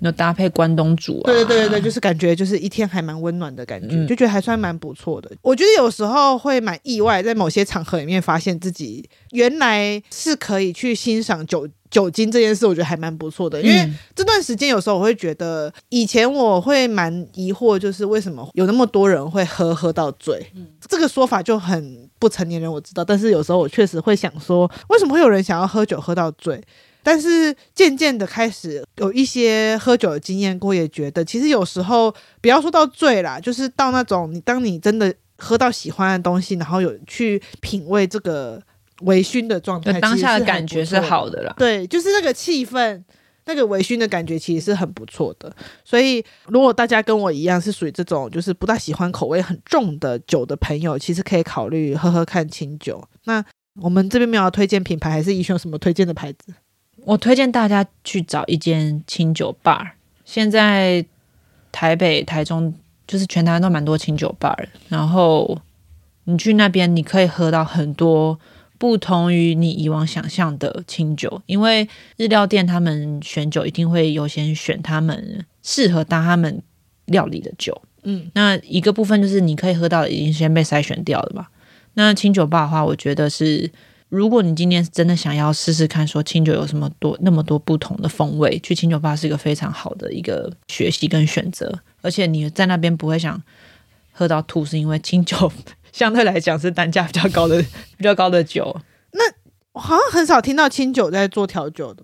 那搭配关东煮啊，对对对，就是感觉就是一天还蛮温暖的感觉、嗯、就觉得还算蛮不错的。我觉得有时候会蛮意外，在某些场合里面发现自己原来是可以去欣赏 酒, 酒精这件事，我觉得还蛮不错的。因为这段时间有时候我会觉得，以前我会蛮疑惑，就是为什么有那么多人会喝喝到醉、嗯、这个说法就很不成年人我知道，但是有时候我确实会想说为什么会有人想要喝酒喝到醉。但是渐渐的开始有一些喝酒的经验过，也觉得其实有时候不要说到醉啦，就是到那种你当你真的喝到喜欢的东西，然后有去品味这个微醺的状态，当下的感觉是好的啦。对，就是那个气氛，那个微醺的感觉其实是很不错的。所以如果大家跟我一样是属于这种就是不大喜欢口味很重的酒的朋友，其实可以考虑喝喝看清酒。那我们这边没有要推荐品牌，还是宜萱有什么推荐的牌子？我推荐大家去找一间清酒 bar， 现在台北台中就是全台湾都蛮多清酒 bar， 然后你去那边你可以喝到很多不同于你以往想象的清酒，因为日料店他们选酒一定会优先选他们适合搭他们料理的酒，嗯，那一个部分就是你可以喝到已经先被筛选掉了嘛。那清酒 bar 的话，我觉得是如果你今天真的想要试试看说清酒有什么多那么多不同的风味，去清酒吧是一个非常好的一个学习跟选择。而且你在那边不会想喝到吐，是因为清酒相对来讲是单价比较高的比较高的酒。那好像很少听到清酒在做调酒的。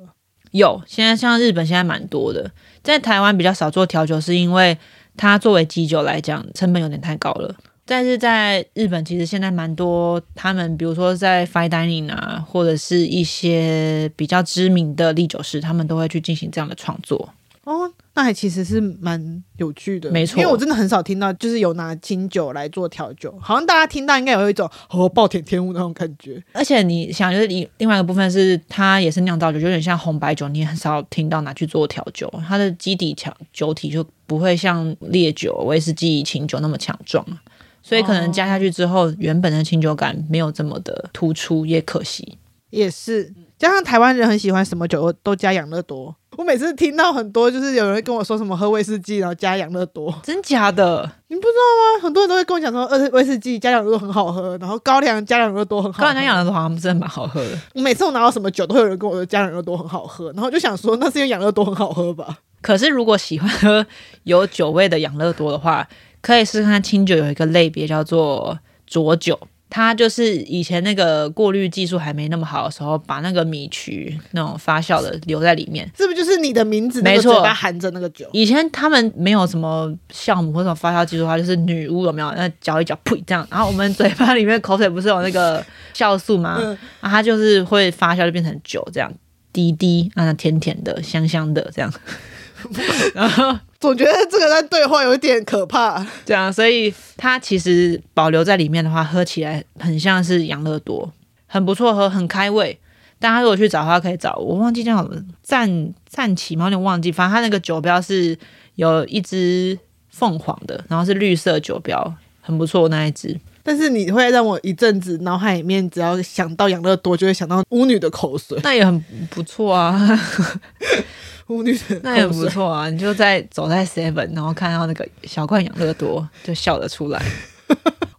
有，现在像日本现在蛮多的，在台湾比较少做调酒，是因为它作为基酒来讲成本有点太高了。但是在日本其实现在蛮多，他们比如说在 fine dining 啊，或者是一些比较知名的唎酒师，他们都会去进行这样的创作。哦，那还其实是蛮有趣的，没错，因为我真的很少听到就是有拿清酒来做调酒，好像大家听到应该有一种哦暴殄天物那种感觉。而且你想，就是另外一个部分是它也是酿造酒，就有点像红白酒，你也很少听到拿去做调酒，它的基底强酒体就不会像烈酒、威士忌、清酒那么强壮，所以可能加下去之后、哦、原本的清酒感没有这么的突出，也可惜。也是加上台湾人很喜欢什么酒都加养乐多，我每次听到很多就是有人跟我说什么喝威士忌然后加养乐多，真假的你不知道吗？很多人都会跟我讲说威士忌加养乐多很好喝，然后高粱加养乐多很好喝，高粱加养乐多好像真的蛮好喝的。我每次我拿到什么酒都会有人跟我说加养乐多很好喝，然后就想说那是因为养乐多很好喝吧。可是如果喜欢喝有酒味的养乐多的话，可以试试看清酒有一个类别叫做浊酒，它就是以前那个过滤技术还没那么好的时候，把那个米曲那种发酵的留在里面。是不是就是你的名字那个嘴巴含着那个酒？以前他们没有什么酵母或者发酵技术的话，就是女巫有没有那嚼一嚼噗这样，然后我们嘴巴里面口水不是有那个酵素吗、嗯、啊，它就是会发酵就变成酒这样，滴滴啊，甜甜的香香的这样然后总觉得这个在对话有点可怕，对啊，所以它其实保留在里面的话，喝起来很像是养乐多，很不错喝，很开胃。大家如果去找的话，可以找我忘记叫什么赞赞奇吗？有点忘记，反正它那个酒标是有一只凤凰的，然后是绿色酒标，很不错那一只。但是你会让我一阵子脑海里面只要想到养乐多，就会想到巫女的口水，那也很不错啊。巫女的那也不错啊，你就在走在 Seven 然后看到那个小罐养乐多就笑得出来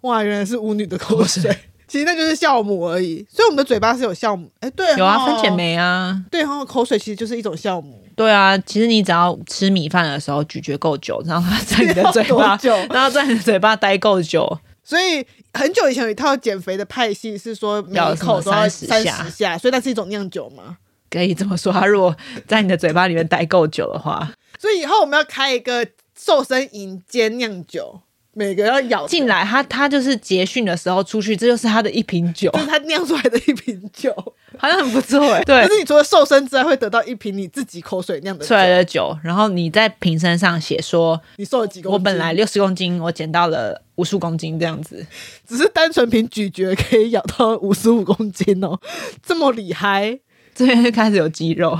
哇，原来是巫女的口水其实那就是酵母而已，所以我们的嘴巴是有酵母、欸、对，有啊，番茄酶啊，对，然后口水其实就是一种酵母。对啊，其实你只要吃米饭的时候咀嚼够久，然后它在你的嘴巴然后在你的嘴巴待够久。所以很久以前有一套减肥的派系是说每一口都要三十下，所以那是一种酿酒吗？可以这么说，它如果在你的嘴巴里面待够久的话。所以以后我们要开一个瘦身营兼酿酒，每个要咬进来，他他就是结训的时候出去，这就是他的一瓶酒，就是他酿出来的一瓶酒，好像很不错哎、欸。对，就是你除了瘦身之外，会得到一瓶你自己口水酿的酒出来的酒，然后你在瓶身上写说你瘦了几公斤，我本来六十公斤，我减到了五十公斤这样子，只是单纯凭咀嚼可以咬到五十五公斤哦，这么厉害。这边就开始有肌肉，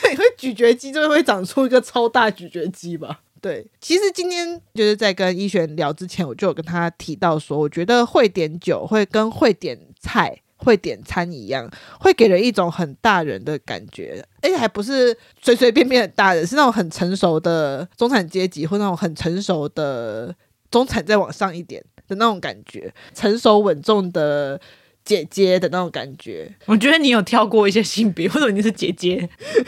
对，会咀嚼肌就会长出一个超大咀嚼肌吧。对，其实今天就是在跟依璇聊之前，我就有跟他提到说，我觉得会点酒会跟会点菜、会点餐一样，会给人一种很大人的感觉，而且还不是随随便便的大人，是那种很成熟的中产阶级，或那种很成熟的中产再往上一点的那种感觉，成熟稳重的姐姐的那种感觉。我觉得你有跳过一些性别，为什么你是姐姐？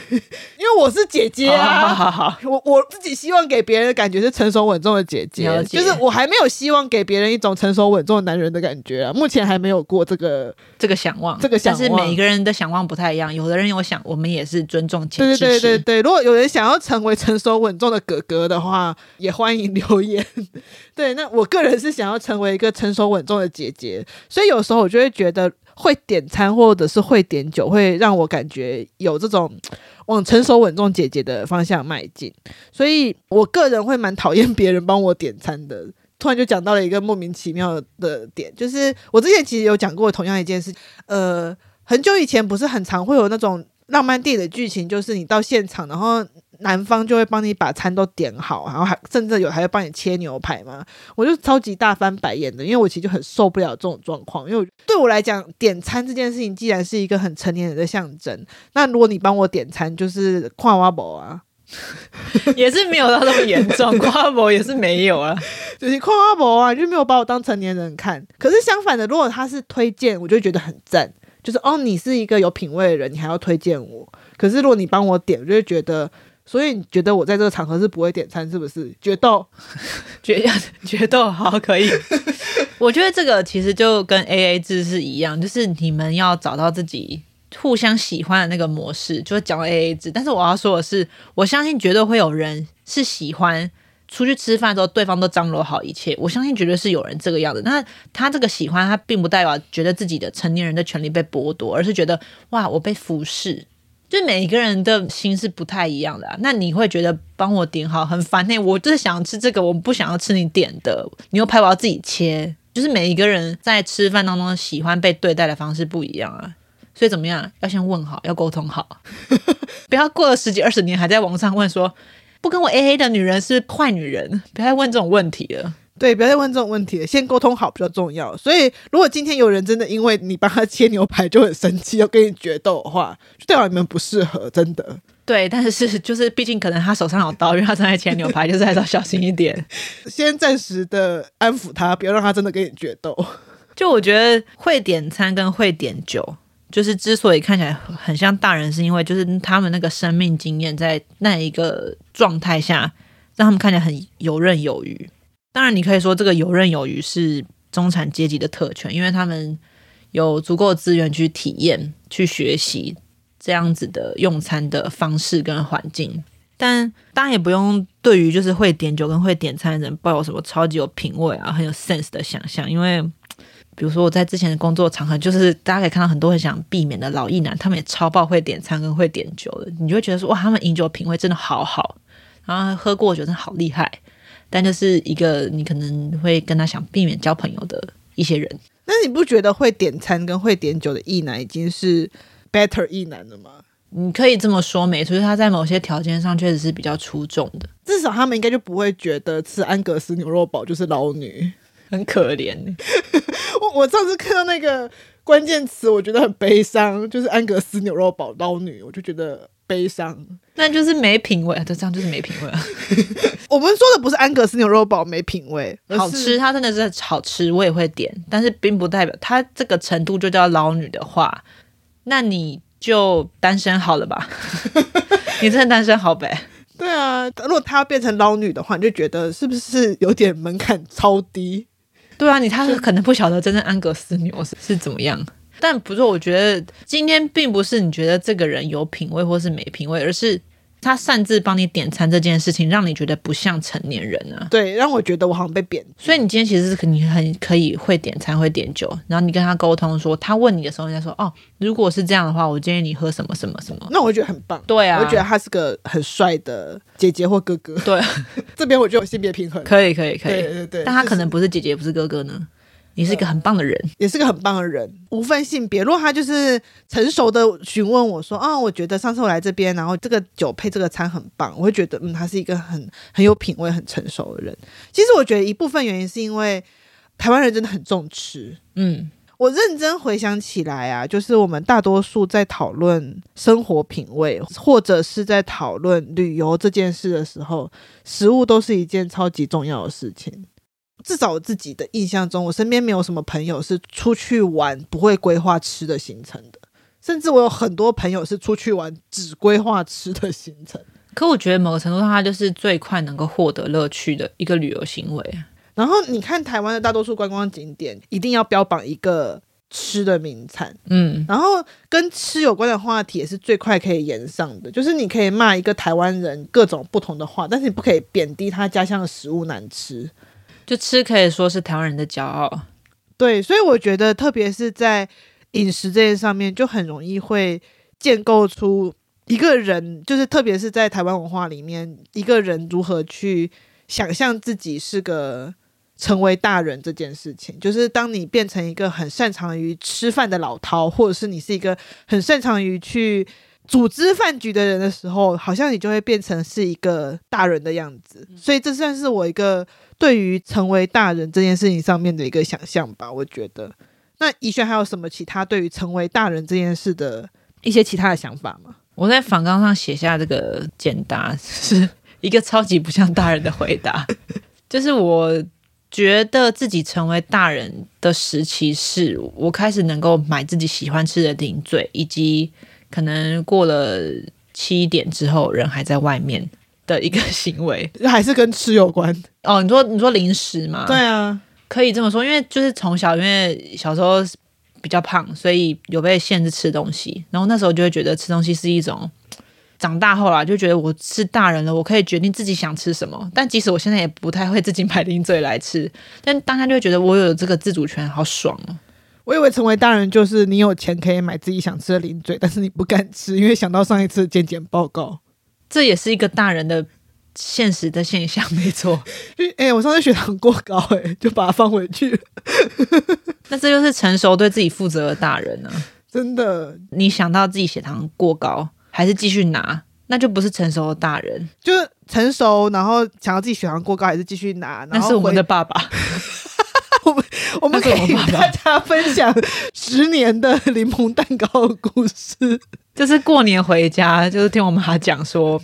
因为我是姐姐啊。好好好好，我我自己希望给别人的感觉是成熟稳重的姐姐，就是我还没有希望给别人一种成熟稳重的男人的感觉啊，目前还没有过这个这个想望，这个想望。但是每一个人的想望不太一样，有的人有想，我们也是尊重且支持。对对对对，如果有人想要成为成熟稳重的哥哥的话，也欢迎留言。对，那我个人是想要成为一个成熟稳重的姐姐，所以有时候我就会觉得。觉得会点餐或者是会点酒会让我感觉有这种往成熟稳重姐姐的方向迈进，所以我个人会蛮讨厌别人帮我点餐的。突然就讲到了一个莫名其妙的点，就是我之前其实有讲过同样一件事，呃，很久以前不是很常会有那种浪漫电影的剧情，就是你到现场然后男方就会帮你把餐都点好，然后还甚至有还会帮你切牛排嘛，我就超级大翻白眼的，因为我其实就很受不了这种状况。因为对我来讲，点餐这件事情既然是一个很成年人的象征，那如果你帮我点餐就是看我没啊也是没有到那么严重，跨博也是没有啊，就是跨博啊，就没有把我当成年人看。可是相反的，如果他是推荐，我就觉得很赞，就是哦，你是一个有品味的人，你还要推荐我。可是如果你帮我点，我就会觉得。所以你觉得我在这个场合是不会点餐是不是？决斗决决斗好可以我觉得这个其实就跟 A A 制是一样，就是你们要找到自己互相喜欢的那个模式，就是讲 A A 制。但是我要说的是，我相信绝对会有人是喜欢出去吃饭之后对方都张罗好一切，我相信绝对是有人这个样子。那他这个喜欢，他并不代表觉得自己的成年人的权利被剥夺，而是觉得哇我被服侍。就每一个人的心是不太一样的、啊、那你会觉得帮我点好很烦、欸、我就是想吃这个，我不想要吃你点的牛排，我要自己切。就是每一个人在吃饭当中喜欢被对待的方式不一样啊，所以怎么样要先问好，要沟通好不要过了十几二十年还在网上问说不跟我 A A 的女人是坏女人，不要再问这种问题了。对，不要再问这种问题了，先沟通好比较重要。所以如果今天有人真的因为你帮他切牛排就很生气要跟你决斗的话，就代表你们不适合，真的。对，但是就是毕竟可能他手上有刀，因为他正在切牛排就是还是要小心一点先暂时的安抚他，不要让他真的跟你决斗。就我觉得会点餐跟会点酒就是之所以看起来很像大人，是因为就是他们那个生命经验在那一个状态下让他们看起来很游刃有余。当然你可以说这个游刃有余是中产阶级的特权，因为他们有足够的资源去体验去学习这样子的用餐的方式跟环境。但当然也不用对于就是会点酒跟会点餐的人抱有什么超级有品味啊很有 sense 的想象，因为比如说我在之前的工作场合就是大家可以看到很多很想避免的老役男，他们也超爆会点餐跟会点酒的，你就会觉得说哇他们饮酒品味真的好好，然后喝过酒真的好厉害，但就是一个你可能会跟他想避免交朋友的一些人。那你不觉得会点餐跟会点酒的役男已经是 better 役男了吗？你可以这么说没错，他在某些条件上确实是比较出众的，至少他们应该就不会觉得吃安格斯牛肉堡就是捞女，很可怜我, 我上次看到那个关键词我觉得很悲伤，就是安格斯牛肉堡捞女，我就觉得悲伤。那就是没品味，这样就是没品味我们说的不是安格斯牛肉堡没品味，好吃它真的是好吃，我也会点，但是并不代表它这个程度就叫捞女的话，那你就单身好了吧你真的单身好呗。对啊，如果她变成捞女的话，你就觉得是不是有点门槛超低。对啊，你他可能不晓得真正安格斯牛 是, 是怎么样。但不是，我觉得今天并不是你觉得这个人有品味或是没品味，而是他擅自帮你点餐这件事情让你觉得不像成年人啊。对，让我觉得我好像被贬。所以你今天其实是你很可以会点餐会点酒，然后你跟他沟通说，他问你的时候你在说哦，如果是这样的话我建议你喝什么什么什么，那我觉得很棒。对啊，我觉得他是个很帅的姐姐或哥哥。对这边我就有性别平衡，可以可以可以。对对对，但他可能不是姐姐不是哥哥呢，你是一个很棒的人、呃、也是个很棒的人，无分性别。如果他就是成熟的询问我说哦，我觉得上次我来这边然后这个酒配这个餐很棒，我会觉得嗯，他是一个很很有品味很成熟的人。其实我觉得一部分原因是因为台湾人真的很重吃。嗯，我认真回想起来啊，就是我们大多数在讨论生活品味或者是在讨论旅游这件事的时候，食物都是一件超级重要的事情。至少我自己的印象中，我身边没有什么朋友是出去玩不会规划吃的行程的，甚至我有很多朋友是出去玩只规划吃的行程。可我觉得某个程度上它就是最快能够获得乐趣的一个旅游行为。然后你看台湾的大多数观光景点一定要标榜一个吃的名产，嗯，然后跟吃有关的话题也是最快可以延上的。就是你可以骂一个台湾人各种不同的话，但是你不可以贬低他家乡的食物难吃，就吃可以说是台湾人的骄傲。对，所以我觉得特别是在饮食这件上面就很容易会建构出一个人，就是特别是在台湾文化里面，一个人如何去想象自己是个成为大人这件事情。就是当你变成一个很擅长于吃饭的老饕，或者是你是一个很擅长于去组织饭局的人的时候，好像你就会变成是一个大人的样子。所以这算是我一个对于成为大人这件事情上面的一个想象吧，我觉得。那怡萱还有什么其他对于成为大人这件事的一些其他的想法吗？我在访纲上写下这个简答是一个超级不像大人的回答就是我觉得自己成为大人的时期是我开始能够买自己喜欢吃的零嘴，以及可能过了七点之后人还在外面的一个行为。还是跟吃有关哦？你说你说零食吗？对啊，可以这么说。因为就是从小因为小时候比较胖，所以有被限制吃东西，然后那时候就会觉得吃东西是一种长大后啦，就觉得我是大人了，我可以决定自己想吃什么，但即使我现在也不太会自己买零嘴来吃，但当下就会觉得我有这个自主权，好爽哦、啊！我以为成为大人就是你有钱可以买自己想吃的零嘴，但是你不敢吃，因为想到上一次健检报告，这也是一个大人的现实的现象，没错。哎、欸，我上次血糖过高、欸，就把它放回去。那这就是成熟对自己负责的大人呢、啊，真的。你想到自己血糖过高，还是继续拿，那就不是成熟的大人。就是成熟，然后想到自己血糖过高，还是继续拿，那是我们的爸爸。我们我们可以跟大家分享十年的柠檬蛋糕的故事。就是过年回家，就是听我妈讲说，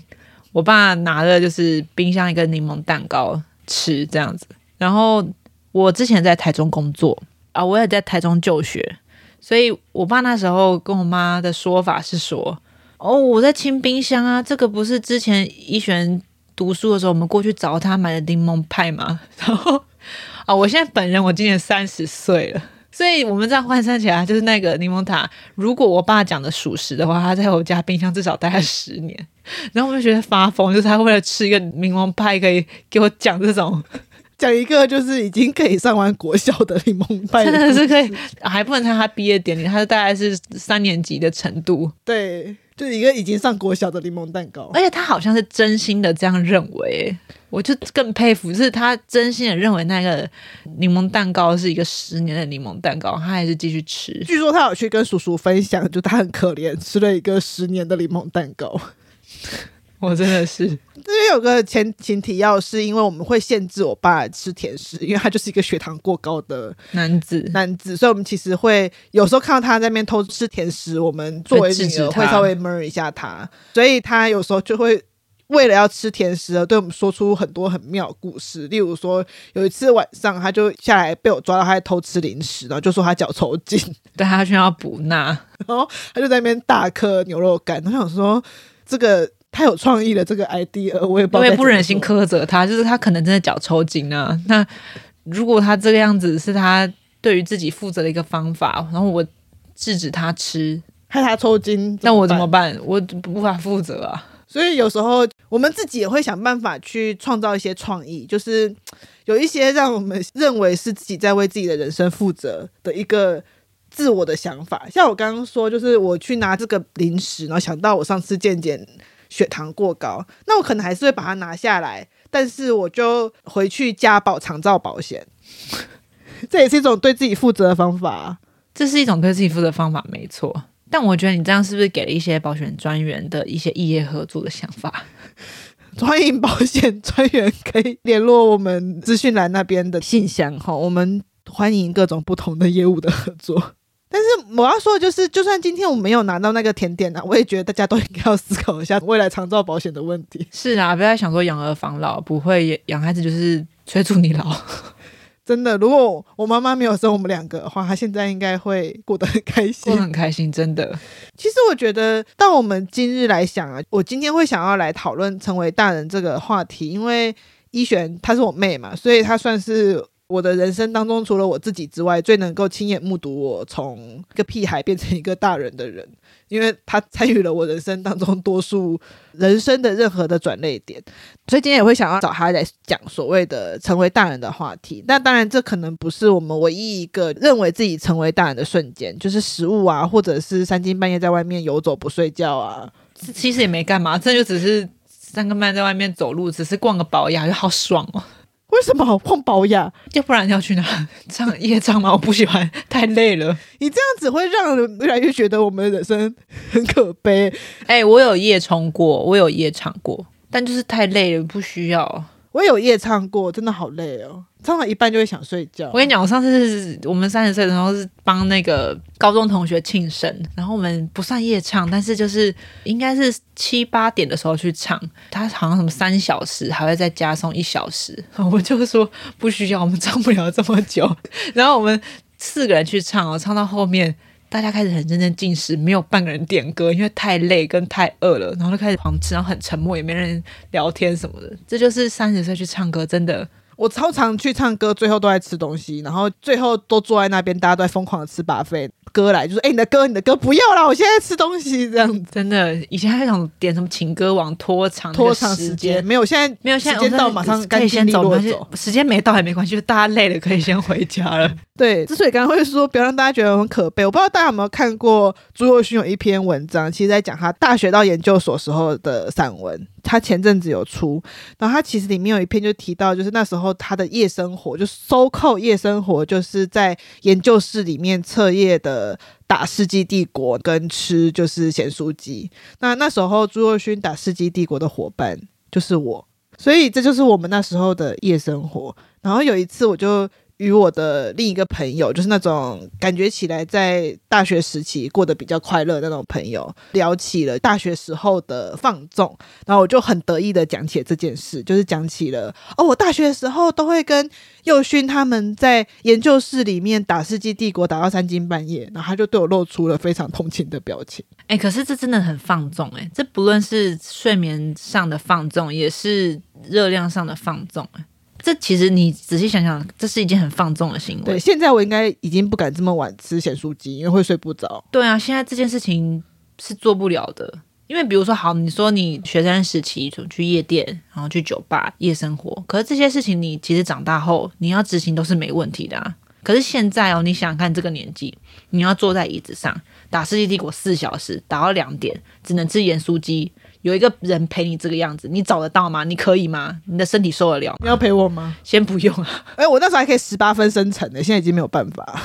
我爸拿了就是冰箱一个柠檬蛋糕吃这样子。然后我之前在台中工作啊，我也在台中就学，所以我爸那时候跟我妈的说法是说，哦，我在清冰箱啊，这个不是之前一璇读书的时候我们过去找他买的柠檬派吗？然后啊，我现在本人我今年三十岁了，所以我们这样换算起来，就是那个柠檬塔，如果我爸讲的属实的话，他在我家冰箱至少待了十年。然后我就觉得发疯，就是他为了吃一个柠檬派可以给我讲这种，讲一个就是已经可以上完国小的柠檬派的，真的是可以，还不能看他毕业典礼，他大概是三年级的程度，对，就是一个已经上国小的柠檬蛋糕。而且他好像是真心的这样认为，我就更佩服，是他真心的认为那个柠檬蛋糕是一个十年的柠檬蛋糕，他还是继续吃。据说他有去跟叔叔分享，就他很可怜，吃了一个十年的柠檬蛋糕。我真的是，因为有个前情提要，是因为我们会限制我爸吃甜食，因为他就是一个血糖过高的男子男子，所以我们其实会有时候看到他在那边偷吃甜食，我们作为女儿会稍微 murmur 一下他，所以他有时候就会为了要吃甜食而对我们说出很多很妙的故事。例如说有一次晚上他就下来被我抓到他在偷吃零食，然后就说他脚抽筋，对，他需要补钠，然后他就在那边大颗牛肉干，我想说这个太有创意了，这个 idea 我也不知道，我也不忍心苛责他，就是他可能真的脚抽筋啊。那如果他这个样子是他对于自己负责的一个方法，然后我制止他吃，害他抽筋，那我怎么办？我无法负责啊。所以有时候我们自己也会想办法去创造一些创意，就是有一些让我们认为是自己在为自己的人生负责的一个自我的想法。像我刚刚说，就是我去拿这个零食，然后想到我上次健检血糖过高，那我可能还是会把它拿下来，但是我就回去加保长照保险。这也是一种对自己负责的方法，这是一种对自己负责的方法，没错。但我觉得你这样是不是给了一些保险专员的一些异业合作的想法？欢迎保险专员可以联络我们资讯栏那边的信箱，我们欢迎各种不同的业务的合作。但是我要说的就是，就算今天我没有拿到那个甜点啊，我也觉得大家都应该要思考一下未来长照保险的问题。是啊，不要想说养儿防老，不会养孩子就是催促你老。真的，如果我妈妈没有生我们两个的话，她现在应该会过得很开心，过得很开心，真的。其实我觉得到我们今日来想啊，我今天会想要来讨论成为大人这个话题，因为依璇她是我妹嘛，所以她算是我的人生当中除了我自己之外最能够亲眼目睹我从一个屁孩变成一个大人的人，因为他参与了我人生当中多数人生的任何的转捩点，所以今天也会想要找他来讲所谓的成为大人的话题。那当然这可能不是我们唯一一个认为自己成为大人的瞬间，就是食物啊，或者是三更半夜在外面游走不睡觉啊，其实也没干嘛，这就只是三更半夜在外面走路，只是逛个保养就好爽哦。为什么好碰保养？要不然要去哪？唱夜唱吗？我不喜欢，太累了。你这样子会让人越来越觉得我们的人生很可悲。哎、欸，我有夜冲过，我有夜唱过，但就是太累了，不需要。我有夜唱过，真的好累哦，唱到一半就会想睡觉。我跟你讲，我上次是我们三十岁的时候是帮那个高中同学庆生，然后我们不算夜唱，但是就是应该是七八点的时候去唱，他好像什么三小时还会再加送一小时，我就说不需要，我们唱不了这么久。然后我们四个人去唱，唱到后面大家开始很认真进食，没有半个人点歌，因为太累跟太饿了，然后就开始狂吃，然后很沉默，也没人聊天什么的。这就是三十岁去唱歌，真的。我超常去唱歌，最后都在吃东西，然后最后都坐在那边，大家都在疯狂的吃 buffet， 歌来就是哎、欸、你的歌你的歌不要啦，我现在吃东西这样。真的以前还想点什么情歌王拖长拖长时间，没有现在没有现在时间到马上干净利落走，时间没到还没关系，大家累了可以先回家了。对，之所以刚刚会说不要让大家觉得很可悲，我不知道大家有没有看过朱若勋有一篇文章，其实在讲他大学到研究所时候的散文，他前阵子有出，然后他其实里面有一篇就提到，就是那时候他的夜生活，就收扣夜生活，就是在研究室里面彻夜的打世纪帝国跟吃就是咸酥鸡。那那时候朱若勋打世纪帝国的伙伴就是我，所以这就是我们那时候的夜生活。然后有一次我就与我的另一个朋友，就是那种感觉起来在大学时期过得比较快乐的那种朋友，聊起了大学时候的放纵，然后我就很得意的讲起了这件事，就是讲起了哦，我大学的时候都会跟佑勋他们在研究室里面打世纪帝国打到三更半夜，然后他就对我露出了非常同情的表情。哎、欸，可是这真的很放纵哎、欸，这不论是睡眠上的放纵，也是热量上的放纵哎、欸。这其实你仔细想想，这是一件很放纵的行为。对，现在我应该已经不敢这么晚吃咸酥鸡，因为会睡不着。对啊，现在这件事情是做不了的。因为比如说好，你说你学生时期去夜店，然后去酒吧夜生活，可是这些事情你其实长大后你要执行都是没问题的啊。可是现在哦，你想想看，这个年纪你要坐在椅子上打世纪帝国四小时打到两点，只能吃盐酥鸡，有一个人陪你这个样子，你找得到吗？你可以吗？你的身体受得了吗？你要陪我吗？先不用啊。哎、欸，我那时候还可以十八分生成的，现在已经没有办法。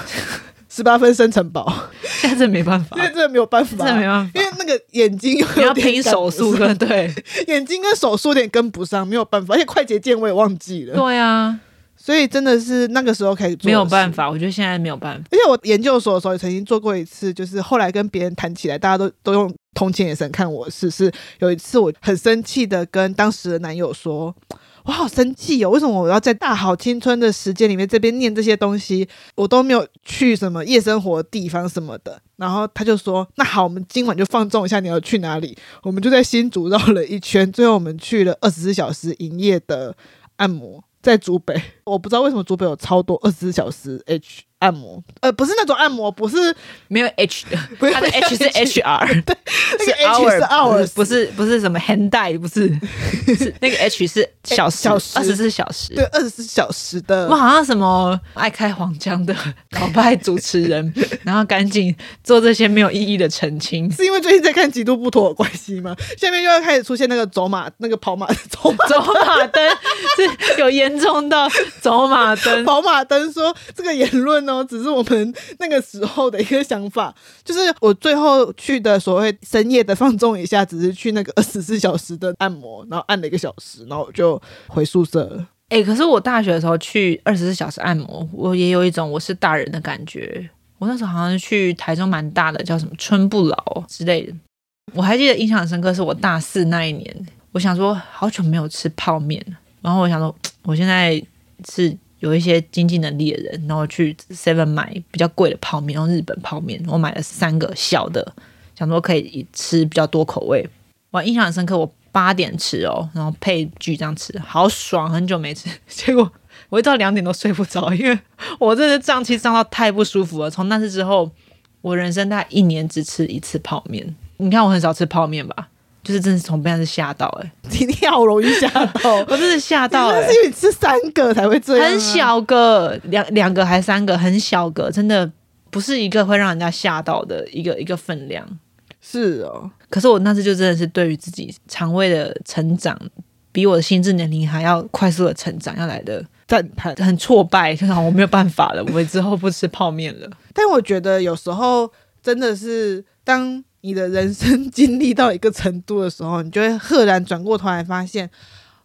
十八分生成宝，现在真没办法，现在真的没有办法，真的没办法，因为那个眼睛有点你要拼手术，对，眼睛跟手术有点跟不上，没有办法，而且快捷键我也忘记了。对啊。所以真的是那个时候开始做没有办法，我觉得现在没有办法。而且我研究所的时候也曾经做过一次，就是后来跟别人谈起来，大家都都用同情眼神看我。是是有一次我很生气的跟当时的男友说，我好生气哦，为什么我要在大好青春的时间里面这边念这些东西，我都没有去什么夜生活的地方什么的。然后他就说，那好，我们今晚就放纵一下，你要去哪里？我们就在新竹绕了一圈，最后我们去了二十四小时营业的按摩，在竹北。我不知道为什么竹北有超多二十四小时 H 按摩，呃，不是那种按摩，不是没有 H 的，不是它的 H 是 H R， 对，那个 H 是 hours， 不是不是什么 handai， 不是，是那个 H 是小时，二十四小时，对，二十四小时的。我好像什么爱开黄腔的老派主持人，然后赶紧做这些没有意义的澄清，是因为最近在看《极度不妥的关系》吗？下面又要开始出现那个走马，那个跑马走马走马灯，是有严重到。走马灯跑马灯说这个言论哦，只是我们那个时候的一个想法，就是我最后去的所谓深夜的放纵一下，只是去那个二十四小时的按摩，然后按了一个小时，然后我就回宿舍了。欸，可是我大学的时候去二十四小时按摩，我也有一种我是大人的感觉。我那时候好像去台中蛮大的叫什么春不老之类的，我还记得印象很深刻，是我大四那一年，我想说好久没有吃泡面，然后我想说我现在是有一些经济能力的人，然后去 Seven 买比较贵的泡面，然后日本泡面，我买了三个小的，想说可以吃比较多口味。我印象很深刻，我八点吃哦，然后配剧这样吃，好爽，很久没吃。结果我一到两点都睡不着，因为我真的胀气胀到太不舒服了。从那次之后，我人生大概一年只吃一次泡面。你看我很少吃泡面吧？就是真的从被那是吓到哎、欸，你好容易吓到，我真的吓到哎、欸！那是因为你吃三个才会这样、啊，很小个，两两个还三个，很小个，真的不是一个会让人家吓到的一个一个分量。是哦，可是我那次就真的是对于自己肠胃的成长，比我的心智年龄还要快速的成长要来的赞叹，很挫败，就是我没有办法了，我之后不吃泡面了。但我觉得有时候真的是当你的人生经历到一个程度的时候，你就会赫然转过头来发现，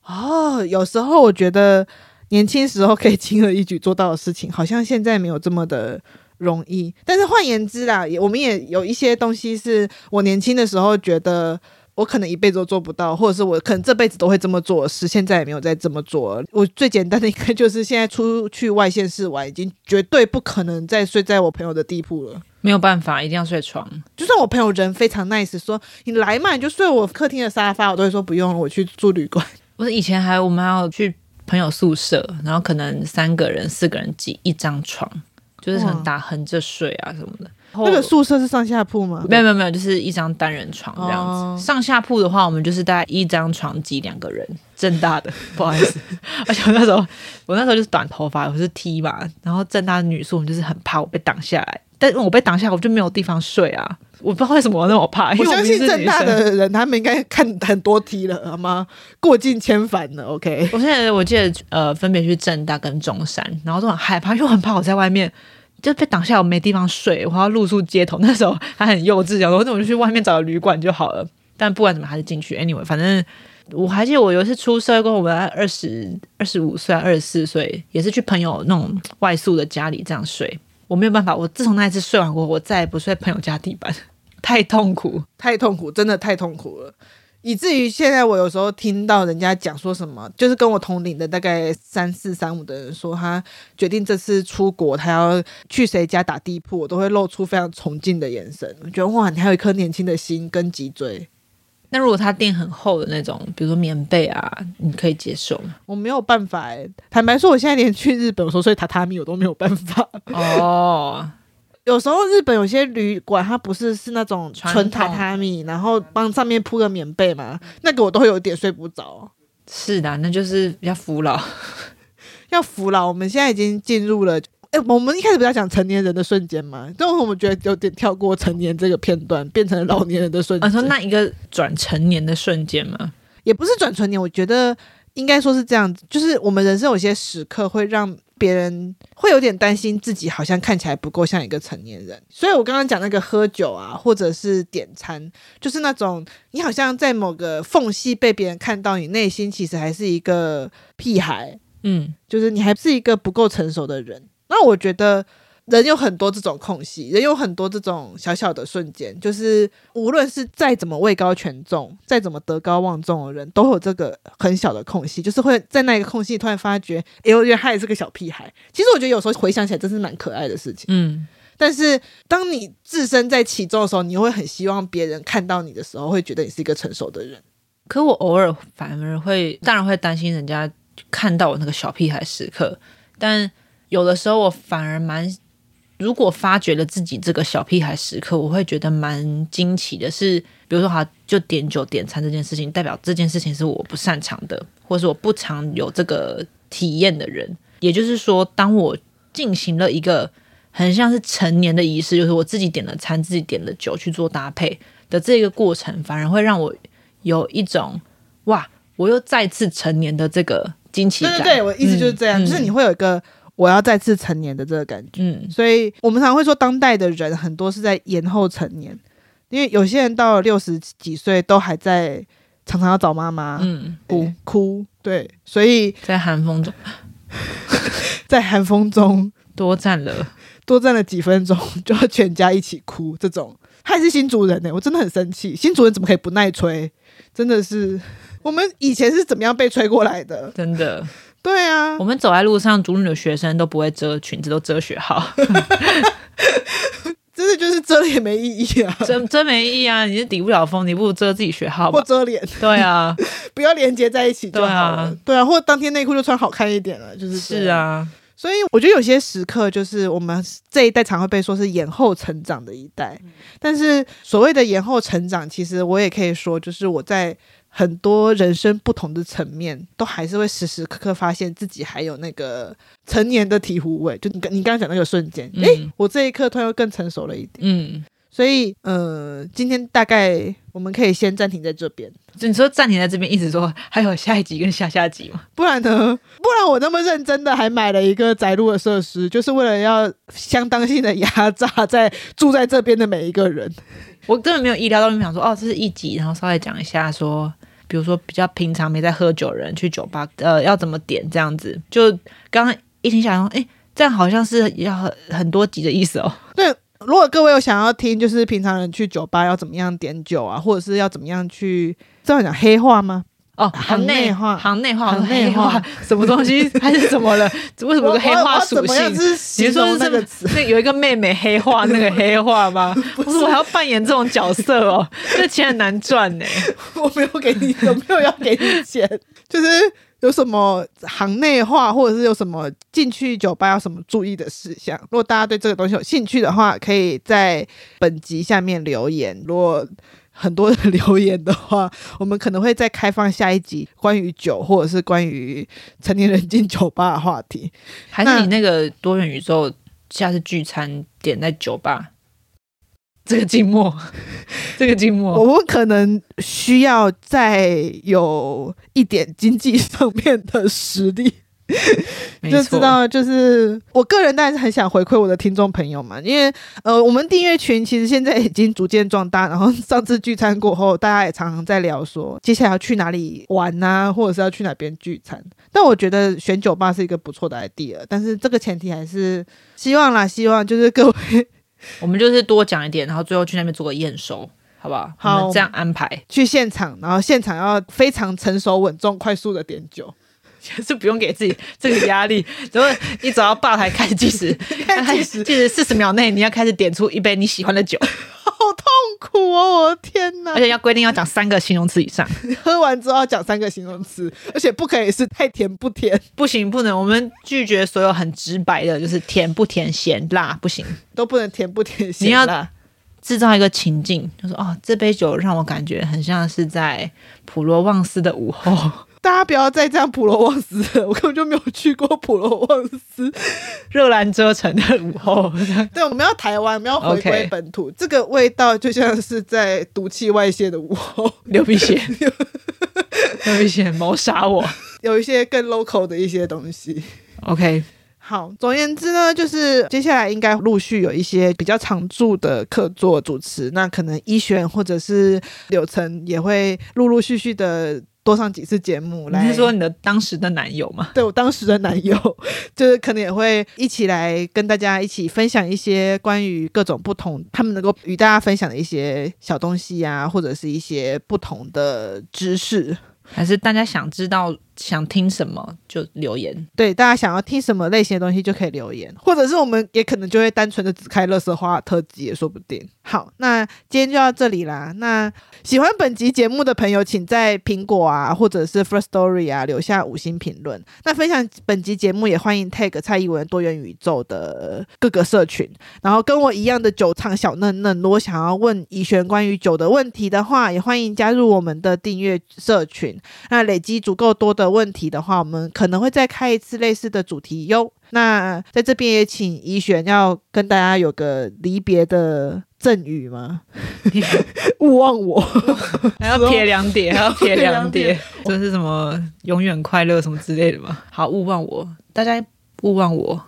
哦，有时候我觉得年轻时候可以轻而易举做到的事情，好像现在没有这么的容易。但是换言之啦，我们也有一些东西是我年轻的时候觉得我可能一辈子都做不到，或者是我可能这辈子都会这么做的事，现在也没有再这么做。我最简单的应该就是现在出去外县市玩，已经绝对不可能再睡在我朋友的地铺了，没有办法，一定要睡床。就算我朋友人非常 nice 说你来嘛，你就睡我客厅的沙发，我都会说不用了，我去住旅馆。我以前还我们还有去朋友宿舍，然后可能三个人四个人挤一张床，就是很打横着睡啊什么的。那个宿舍是上下铺吗？没有没有没有，就是一张单人床这样子。哦、上下铺的话，我们就是大概一张床挤两个人，正大的，不好意思。而且我那时候，我那时候就是短头发，我是 T 嘛，然后正大的女宿，我们就是很怕我被挡下来，但我被挡下来，我就没有地方睡啊。我不知道为什么我那么怕，因为 我, 我相信正大的人他们应该看很多 T 了，好吗？过尽千帆了 ，OK。我现在我记得呃，分别去正大跟中山，然后都很害怕，因为我很怕我在外面。就被挡下我没地方睡，我要露宿街头。那时候还很幼稚，然后我就去外面找旅馆就好了。但不管怎么还是进去 anyway， 反正我还记得我有一次出社会过后，我们二十二十五岁二十四岁也是去朋友那种外宿的家里这样睡。我没有办法，我自从那一次睡完过，我再也不睡朋友家地板，太痛苦太痛苦，真的太痛苦了，以至于现在我有时候听到人家讲说什么，就是跟我同龄的大概三四三五的人说他决定这次出国他要去谁家打地铺，我都会露出非常崇敬的眼神，我觉得哇，你还有一颗年轻的心跟脊椎。那如果他垫很厚的那种，比如说棉被啊，你可以接受吗？我没有办法、欸、坦白说我现在连去日本我说睡榻榻米我都没有办法哦、oh.有时候日本有些旅馆它不是是那种纯榻榻米，然后帮上面铺个棉被嘛，那个我都会有点睡不着。是的，那就是要服老要服老。我们现在已经进入了、欸、我们一开始不要讲成年人的瞬间嘛，但我们觉得有点跳过成年这个片段，变成老年人的瞬间、啊、说那一个转成年的瞬间嘛，也不是转成年，我觉得应该说是这样子，就是我们人生有些时刻会让别人会有点担心自己好像看起来不够像一个成年人，所以我刚刚讲那个喝酒啊，或者是点餐，就是那种你好像在某个缝隙被别人看到，你内心其实还是一个屁孩，嗯，就是你还是一个不够成熟的人。那我觉得人有很多这种空隙，人有很多这种小小的瞬间，就是无论是再怎么位高权重，再怎么德高望重的人，都有这个很小的空隙，就是会在那个空隙突然发觉，哎，我觉得他也是个小屁孩。其实我觉得有时候回想起来，真是蛮可爱的事情。嗯，但是当你置身在其中的时候，你会很希望别人看到你的时候，会觉得你是一个成熟的人。可我偶尔反而会，当然会担心人家看到我那个小屁孩时刻，但有的时候我反而蛮。如果发觉了自己这个小屁孩时刻，我会觉得蛮惊奇的是，比如说好，就点酒点餐这件事情，代表这件事情是我不擅长的，或是我不常有这个体验的人。也就是说，当我进行了一个很像是成年的仪式，就是我自己点了餐，自己点了酒去做搭配的这个过程，反而会让我有一种哇，我又再次成年的这个惊奇感。对对对，我意思就是这样、嗯、就是你会有一个我要再次成年的这个感觉、嗯、所以我们常会说当代的人很多是在延后成年，因为有些人到了六十几岁都还在常常要找妈妈、嗯、哭哭，对，所以在寒风中在寒风中多站了多站了几分钟就要全家一起哭，这种还是新竹人耶、欸、我真的很生气，新竹人怎么可以不耐吹，真的是我们以前是怎么样被吹过来的，真的。对啊，我们走在路上，主女的学生都不会遮裙子，都遮学号，真的就是遮了也没意义啊，遮遮没意义啊，你是抵不了风，你不如遮自己学号吧，或遮脸，对啊，不要连接在一起就好了，对啊，对啊，或当天内裤就穿好看一点了，就是是啊，所以我觉得有些时刻就是我们这一代常会被说是延后成长的一代、嗯、但是所谓的延后成长，其实我也可以说就是我在。很多人生不同的层面都还是会时时刻刻发现自己还有那个成年的醍醐味，就你刚刚讲那个瞬间、嗯欸、我这一刻突然又更成熟了一点、嗯、所以呃，今天大概我们可以先暂停在这边。你说暂停在这边意思说还有下一集跟下下集吗？不然呢，不然我那么认真的还买了一个宅录的设施，就是为了要相当性的压榨在住在这边的每一个人。我根本没有意料到，你想说哦，这是一集，然后稍微讲一下说比如说比较平常没在喝酒的人去酒吧呃，要怎么点这样子，就刚刚一听想说哎，这样好像是要 很, 很多集的意思哦。对，如果各位有想要听就是平常人去酒吧要怎么样点酒啊，或者是要怎么样去这样讲黑话吗？哦，行内话，行内话，行内话，什么东西还是怎么了？为什么有个黑话属性？你说是那个词，那有一个妹妹黑话，那个黑话吗？不是，我还要扮演这种角色哦，这钱很难赚呢、欸。我没有给你，有没有要给你钱？就是有什么行内话，或者是有什么进去酒吧有什么注意的事项。如果大家对这个东西有兴趣的话，可以在本集下面留言，如果很多的留言的话，我们可能会再开放下一集关于酒或者是关于成年人进酒吧的话题。还是你那个多元宇宙下次聚餐点在酒吧？这个静默这个静默我们可能需要再有一点经济上面的实力就知道，就是我个人当然是很想回馈我的听众朋友嘛，因为呃，我们订阅群其实现在已经逐渐壮大，然后上次聚餐过后大家也常常在聊说接下来要去哪里玩啊，或者是要去哪边聚餐。但我觉得选酒吧是一个不错的 idea， 但是这个前提还是希望啦希望就是各位我们就是多讲一点，然后最后去那边做个验收，好不好？好，我们这样安排去现场，然后现场要非常成熟稳重快速的点酒，也是不用给自己这个压力然后一走到吧台开始计时计时计时四十秒内你要开始点出一杯你喜欢的酒好痛苦哦，我的天哪！而且要规定要讲三个形容词以上喝完之后要讲三个形容词，而且不可以是太甜不甜，不行不能，我们拒绝所有很直白的，就是甜不甜咸辣不行，都不能甜不甜咸辣。你要制造一个情境，就是哦，这杯酒让我感觉很像是在普罗旺斯的午后大家不要再这样普罗旺斯了，我根本就没有去过普罗旺斯热兰遮城的午后对，我们要台湾，我们要回归本土、okay. 这个味道就像是在毒气外泄的午后流鼻血流鼻血谋杀我有一些更 local 的一些东西 OK。好，总而言之呢，就是接下来应该陆续有一些比较常驻的客座主持，那可能依璇或者是柳橙也会陆陆续续的多上几次节目来。你是说你的当时的男友吗？对，我当时的男友就是可能也会一起来跟大家一起分享一些关于各种不同他们能够与大家分享的一些小东西啊，或者是一些不同的知识。还是大家想知道想听什么就留言，对，大家想要听什么类型的东西就可以留言，或者是我们也可能就会单纯的只开垃圾话特辑也说不定。好，那今天就到这里啦。那喜欢本集节目的朋友请在苹果啊或者是 Firstory 啊留下五星评论，那分享本集节目也欢迎 tag 蔡宜文多元宇宙的各个社群，然后跟我一样的酒厂小嫩嫩，如果想要问宜璇关于酒的问题的话，也欢迎加入我们的订阅社群，那累积足够多的问题的话，我们可能会再开一次类似的主题哟。那在这边也请宜璇要跟大家有个离别的赠语吗？勿忘我，还要撇两点，还要撇两点，这是什么永远快乐什么之类的吗？好，勿忘我，大家勿忘我，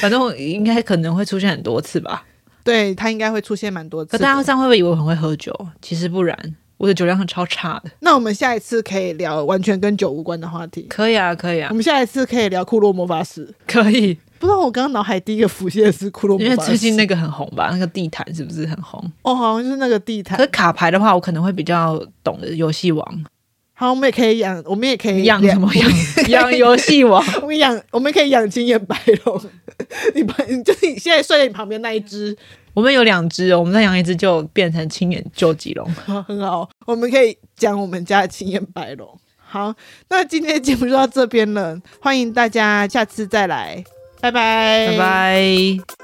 反正应该可能会出现很多次吧。对，他应该会出现蛮多次的。可大家这样会不会以为我很会喝酒？其实不然。我的酒量很超差的。那我们下一次可以聊完全跟酒无关的话题。可以啊可以啊，我们下一次可以聊库洛魔法使。可以，不知道我刚刚脑海第一个浮现的是库洛魔法使，因为最近那个很红吧，那个地毯是不是很红？哦，好像就是那个地毯。可是卡牌的话我可能会比较懂的，游戏王。好，我们也可以养，我们也可以养什么养？养游戏王，我们养，我们可以养金眼白龙。你把，就是你现在睡在你旁边那一只。我们有两只，我们再养一只就变成青眼究极龙，很好。我们可以讲我们家的青眼白龙。好，那今天的节目就到这边了，欢迎大家下次再来，拜拜，拜拜。